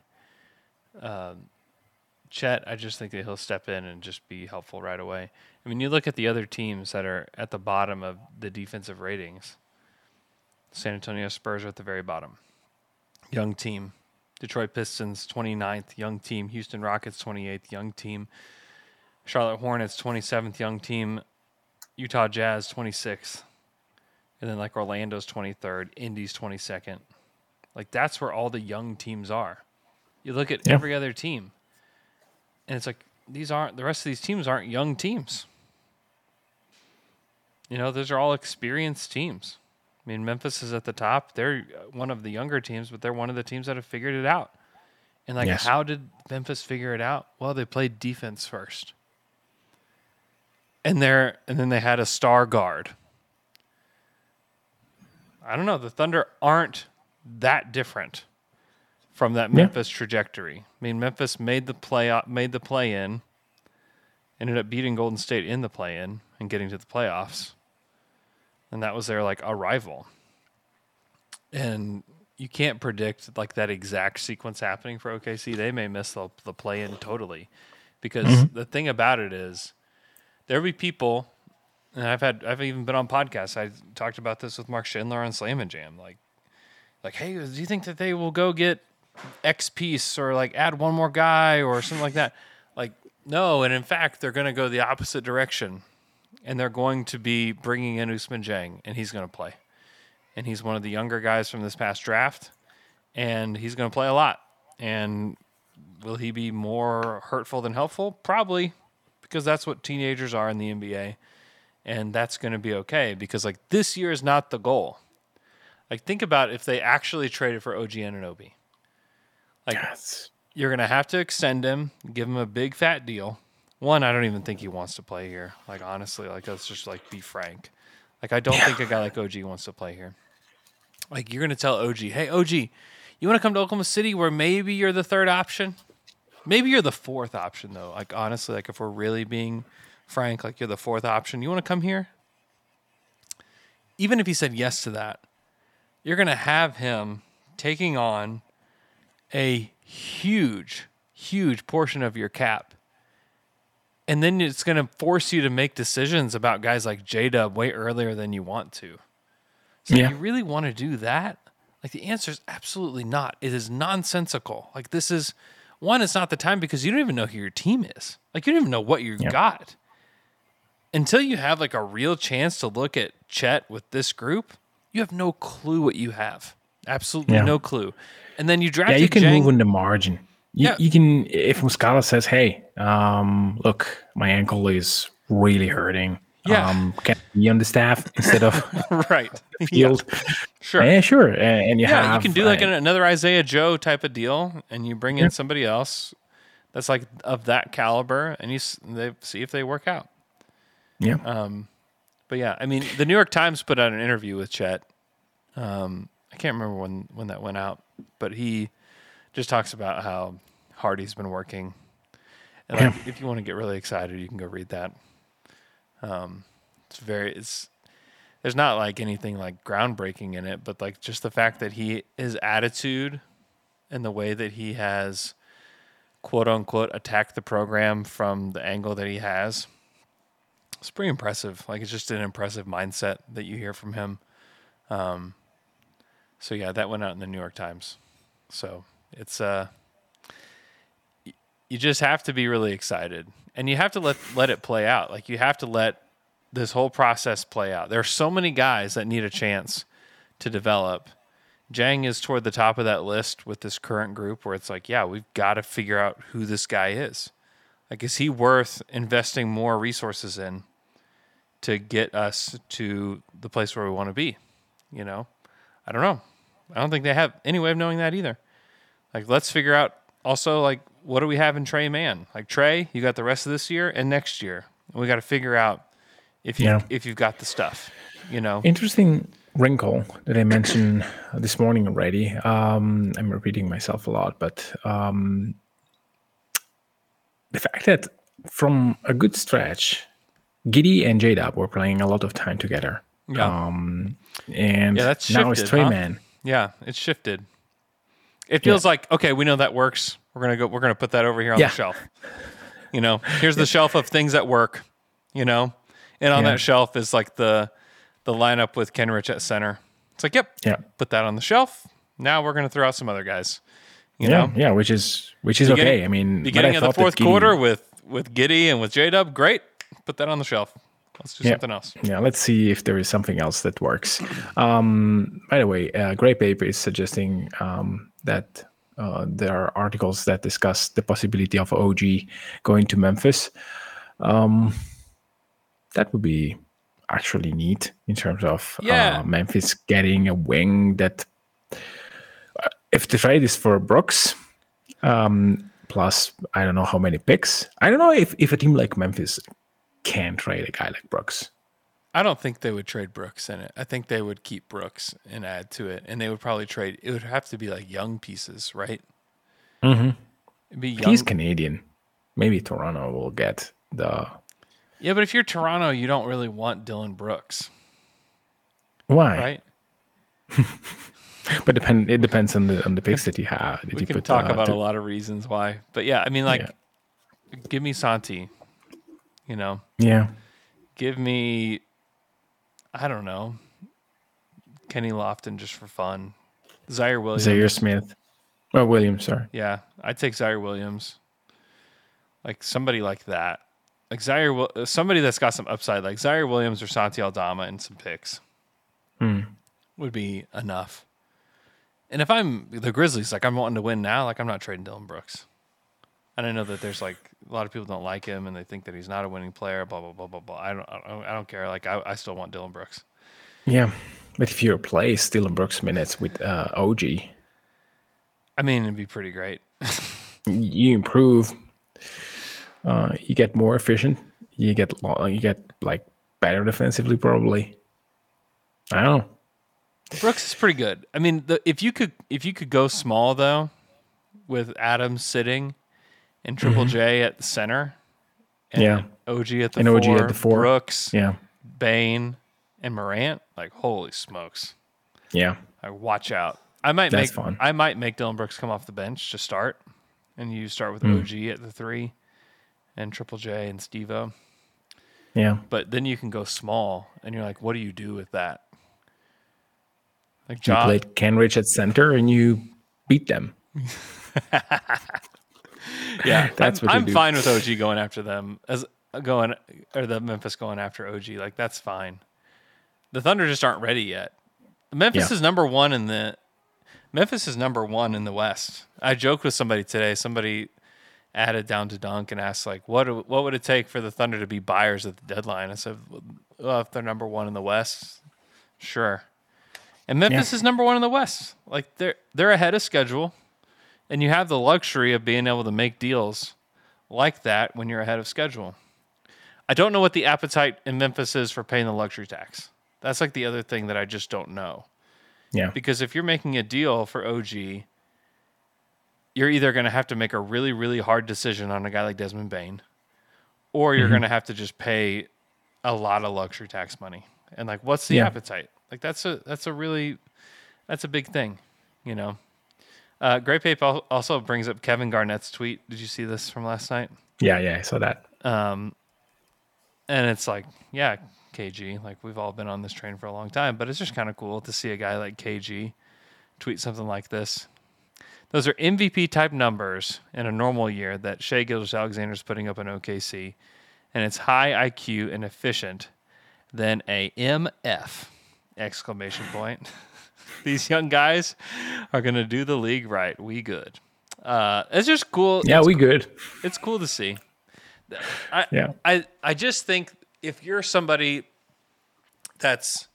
Chet, I just think that he'll step in and just be helpful right away. I mean, you look at the other teams that are at the bottom of the defensive ratings. San Antonio Spurs are at the very bottom. Young team. Detroit Pistons, 29th, young team. Houston Rockets, 28th, young team. Charlotte Hornets, 27th, young team. Utah Jazz, 26th. And then, like, Orlando's 23rd. Indy's 22nd. Like, that's where all the young teams are. You look at every other team, and it's like, the rest of these teams aren't young teams. Those are all experienced teams. I mean, Memphis is at the top. They're one of the younger teams, but they're one of the teams that have figured it out. And, like, how did Memphis figure it out? Well, they played defense first. And then they had a star guard. I don't know. The Thunder aren't that different from that Memphis trajectory. I mean, Memphis made the play-in, ended up beating Golden State in the play-in and getting to the playoffs, and that was their like arrival. And you can't predict like that exact sequence happening for OKC. They may miss the play-in totally, because the thing about it is there'll be people, and I've even been on podcasts. I talked about this with Mark Schindler on Slam and Jam. Like, hey, do you think that they will go get X piece or like add one more guy or something like that? Like, no. And in fact, they're going to go the opposite direction, and they're going to be bringing in Ousmane Dieng, and he's going to play. And he's one of the younger guys from this past draft, and he's going to play a lot. And will he be more hurtful than helpful? Probably, because that's what teenagers are in the NBA. And that's going to be okay, because like this year is not the goal. Like, think about if they actually traded for OG Anunoby. Like, yes. You're going to have to extend him, give him a big fat deal. One, I don't even think he wants to play here. Like, honestly, like, let's just like be frank. Like, I don't think a guy like OG wants to play here. Like, you're going to tell OG, hey, OG, you want to come to Oklahoma City where maybe you're the third option? Maybe you're the fourth option, though. Like, honestly, like, if we're really being frank, like, you're the fourth option. You want to come here? Even if he said yes to that, you're going to have him taking on a huge, huge portion of your cap. And then it's going to force you to make decisions about guys like J-Dub way earlier than you want to. So you really want to do that? Like, the answer is absolutely not. It is nonsensical. Like, this is, one, it's not the time, because you don't even know who your team is. Like, you don't even know what you got. Until you have, like, a real chance to look at Chet with this group, you have no clue what you have. Absolutely no clue. And then you draft you can move in the margin. You can, if Muscala says, hey, look, my ankle is really hurting. Yeah. Can be on the staff instead of the field. Yeah. Sure. Yeah, sure. And you have, you can do like another Isaiah Joe type of deal, and you bring in somebody else that's like of that caliber, and they see if they work out. Yeah. But yeah, I mean, the New York Times put out an interview with Chet. I can't remember when that went out, but he just talks about how hard he's been working. And like, if you want to get really excited, you can go read that. There's not like anything like groundbreaking in it, but like just the fact that his attitude and the way that he has, quote unquote, attacked the program from the angle that he has, it's pretty impressive. Like, it's just an impressive mindset that you hear from him. So yeah, that went out in the New York Times. So it's you just have to be really excited, and you have to let it play out. Like, you have to let this whole process play out. There are so many guys that need a chance to develop. Jang is toward the top of that list with this current group, where it's like, yeah, we've got to figure out who this guy is. Like, is he worth investing more resources in to get us to the place where we want to be? You know, I don't know. I don't think they have any way of knowing that either. Like, let's figure out also, like, what do we have in Trey Mann? Like, Trey, you got the rest of this year and next year. We got to figure out if you've got the stuff, you know. Interesting wrinkle that I mentioned this morning already. I'm repeating myself a lot, but the fact that from a good stretch, Giddey and J-Dub were playing a lot of time together. Yeah. And that's shifted, now it's Trey Mann. Yeah, it's shifted. It feels like, okay, we know that works. We're gonna put that over here on the shelf. You know, here's the shelf of things that work, you know? And on that shelf is like the lineup with Kenrich at center. It's like, put that on the shelf. Now we're gonna throw out some other guys. You know? Yeah, which is okay. I mean, beginning of the fourth quarter with Giddey and with J-Dub, great. Put that on the shelf. Let's do something else. Yeah, let's see if there is something else that works. By the way, Gray Paper is suggesting that there are articles that discuss the possibility of OG going to Memphis. That would be actually neat in terms of Memphis getting a wing that, if the trade is for Brooks, plus I don't know how many picks. I don't know if a team like Memphis can trade a guy like Brooks. I don't think they would trade Brooks in it. I think they would keep Brooks and add to it, and they would probably trade. It would have to be like young pieces, right? Mm-hmm. It'd be young. He's Canadian. Maybe Toronto will get the. Yeah, but if you're Toronto, you don't really want Dillon Brooks. Why? Right. But it depends on the picks that you have. That we can talk about a lot of reasons why. But yeah, I mean, like, give me Santi, you know? Yeah. Give me, I don't know, Kenny Lofton just for fun. Zaire Williams. Zaire Smith. Oh, Williams, sorry. Yeah, I'd take Zaire Williams. Like somebody like that. Like Zaire, somebody that's got some upside, like Zaire Williams or Santi Aldama and some picks would be enough. And if I'm the Grizzlies, like I'm wanting to win now, like I'm not trading Dillon Brooks. And I know that there's like a lot of people don't like him and they think that he's not a winning player, blah, blah, blah, blah, blah. I don't care. Like I still want Dillon Brooks. Yeah. But if you replace Dillon Brooks minutes with OG. I mean, it'd be pretty great. You improve. You get more efficient. You get like better defensively, probably. I don't know. Brooks is pretty good. I mean, if you could go small though, with Adams sitting, and Triple J at the center, and OG at the four, Brooks, Bane, and Morant, like holy smokes, I watch out. I might make Dillon Brooks come off the bench to start, and you start with OG at the three, and Triple J and Steve-O. Yeah, but then you can go small, and you're like, what do you do with that? Like John, you played Kenrich at center and you beat them. Yeah, that's what I'm fine with OG going after them or the Memphis going after OG. Like that's fine. The Thunder just aren't ready yet. Memphis is number one in the West. I joked with somebody today. Somebody added Down to Dunk and asked like, what would it take for the Thunder to be buyers at the deadline? I said, well, if they're number one in the West, sure. And Memphis is number one in the West. Like they're ahead of schedule, and you have the luxury of being able to make deals like that when you're ahead of schedule. I don't know what the appetite in Memphis is for paying the luxury tax. That's like the other thing that I just don't know. Yeah. Because if you're making a deal for OG, you're either going to have to make a really, really hard decision on a guy like Desmond Bane, or you're going to have to just pay a lot of luxury tax money. And like, what's the appetite? Like that's a big thing, you know. Great Pape also brings up Kevin Garnett's tweet. Did you see this from last night? Yeah, I saw that. And it's like, yeah, KG. Like we've all been on this train for a long time, but it's just kind of cool to see a guy like KG tweet something like this. Those are MVP type numbers in a normal year that Shai Gilgeous-Alexander is putting up in OKC, and it's high IQ and efficient than a MF. Exclamation point. These young guys are going to do the league right. We good. It's just cool. Yeah, good. It's cool to see. I just think if you're somebody that's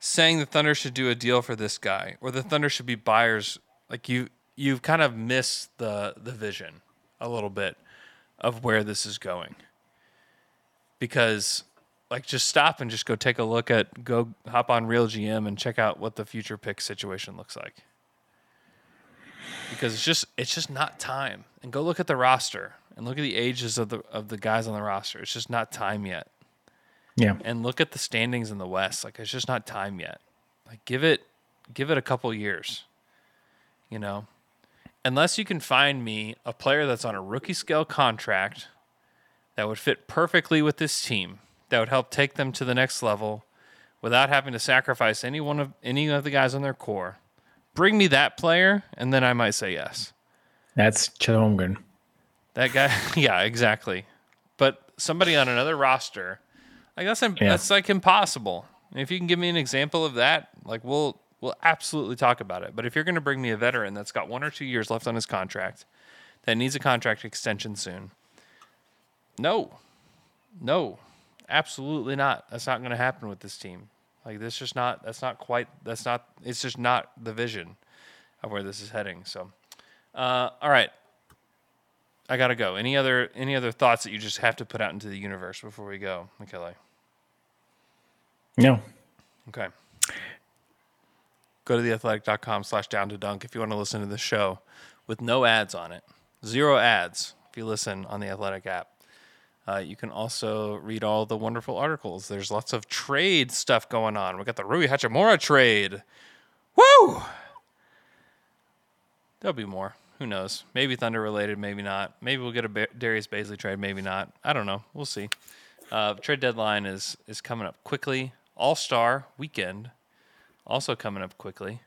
saying the Thunder should do a deal for this guy or the Thunder should be buyers, like you've kind of missed the vision a little bit of where this is going. Because like just stop and just go take a look at go hop on Real GM and check out what the future pick situation looks like, because it's just not time. And go look at the roster and look at the ages of the guys on the roster. It's just not time yet. Yeah. And look at the standings in the West. Like it's just not time yet. Like give it a couple years, you know, unless you can find me a player that's on a rookie scale contract that would fit perfectly with this team. That would help take them to the next level without having to sacrifice any of the guys on their core. Bring me that player, and then I might say yes. That's Chet Holmgren. That guy, yeah, exactly. But somebody on another roster, like that's like impossible. And if you can give me an example of that, like we'll absolutely talk about it. But if you're going to bring me a veteran that's got 1 or 2 years left on his contract, that needs a contract extension soon, no. Absolutely not. That's not going to happen with this team. Like this, just not. That's not quite. That's not. It's just not the vision of where this is heading. So, all right, I gotta go. Any other thoughts that you just have to put out into the universe before we go, Michele? No. Okay. Go to theathletic.com/downtodunk if you want to listen to the show with no ads on it. 0 ads if you listen on the Athletic app. You can also read all the wonderful articles. There's lots of trade stuff going on. We got the Rui Hachimura trade. Woo! There'll be more. Who knows? Maybe Thunder related, maybe not. Maybe we'll get a Darius Bazley trade, maybe not. I don't know. We'll see. Trade deadline is coming up quickly. All-Star weekend also coming up quickly.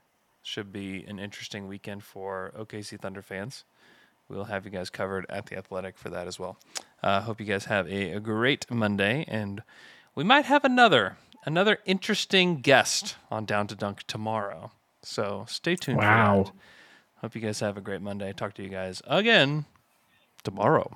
Should be an interesting weekend for OKC Thunder fans. We'll have you guys covered at The Athletic for that as well. Hope you guys have a great Monday, and we might have another interesting guest on Down to Dunk tomorrow. So stay tuned. Wow. For that. Hope you guys have a great Monday. Talk to you guys again tomorrow.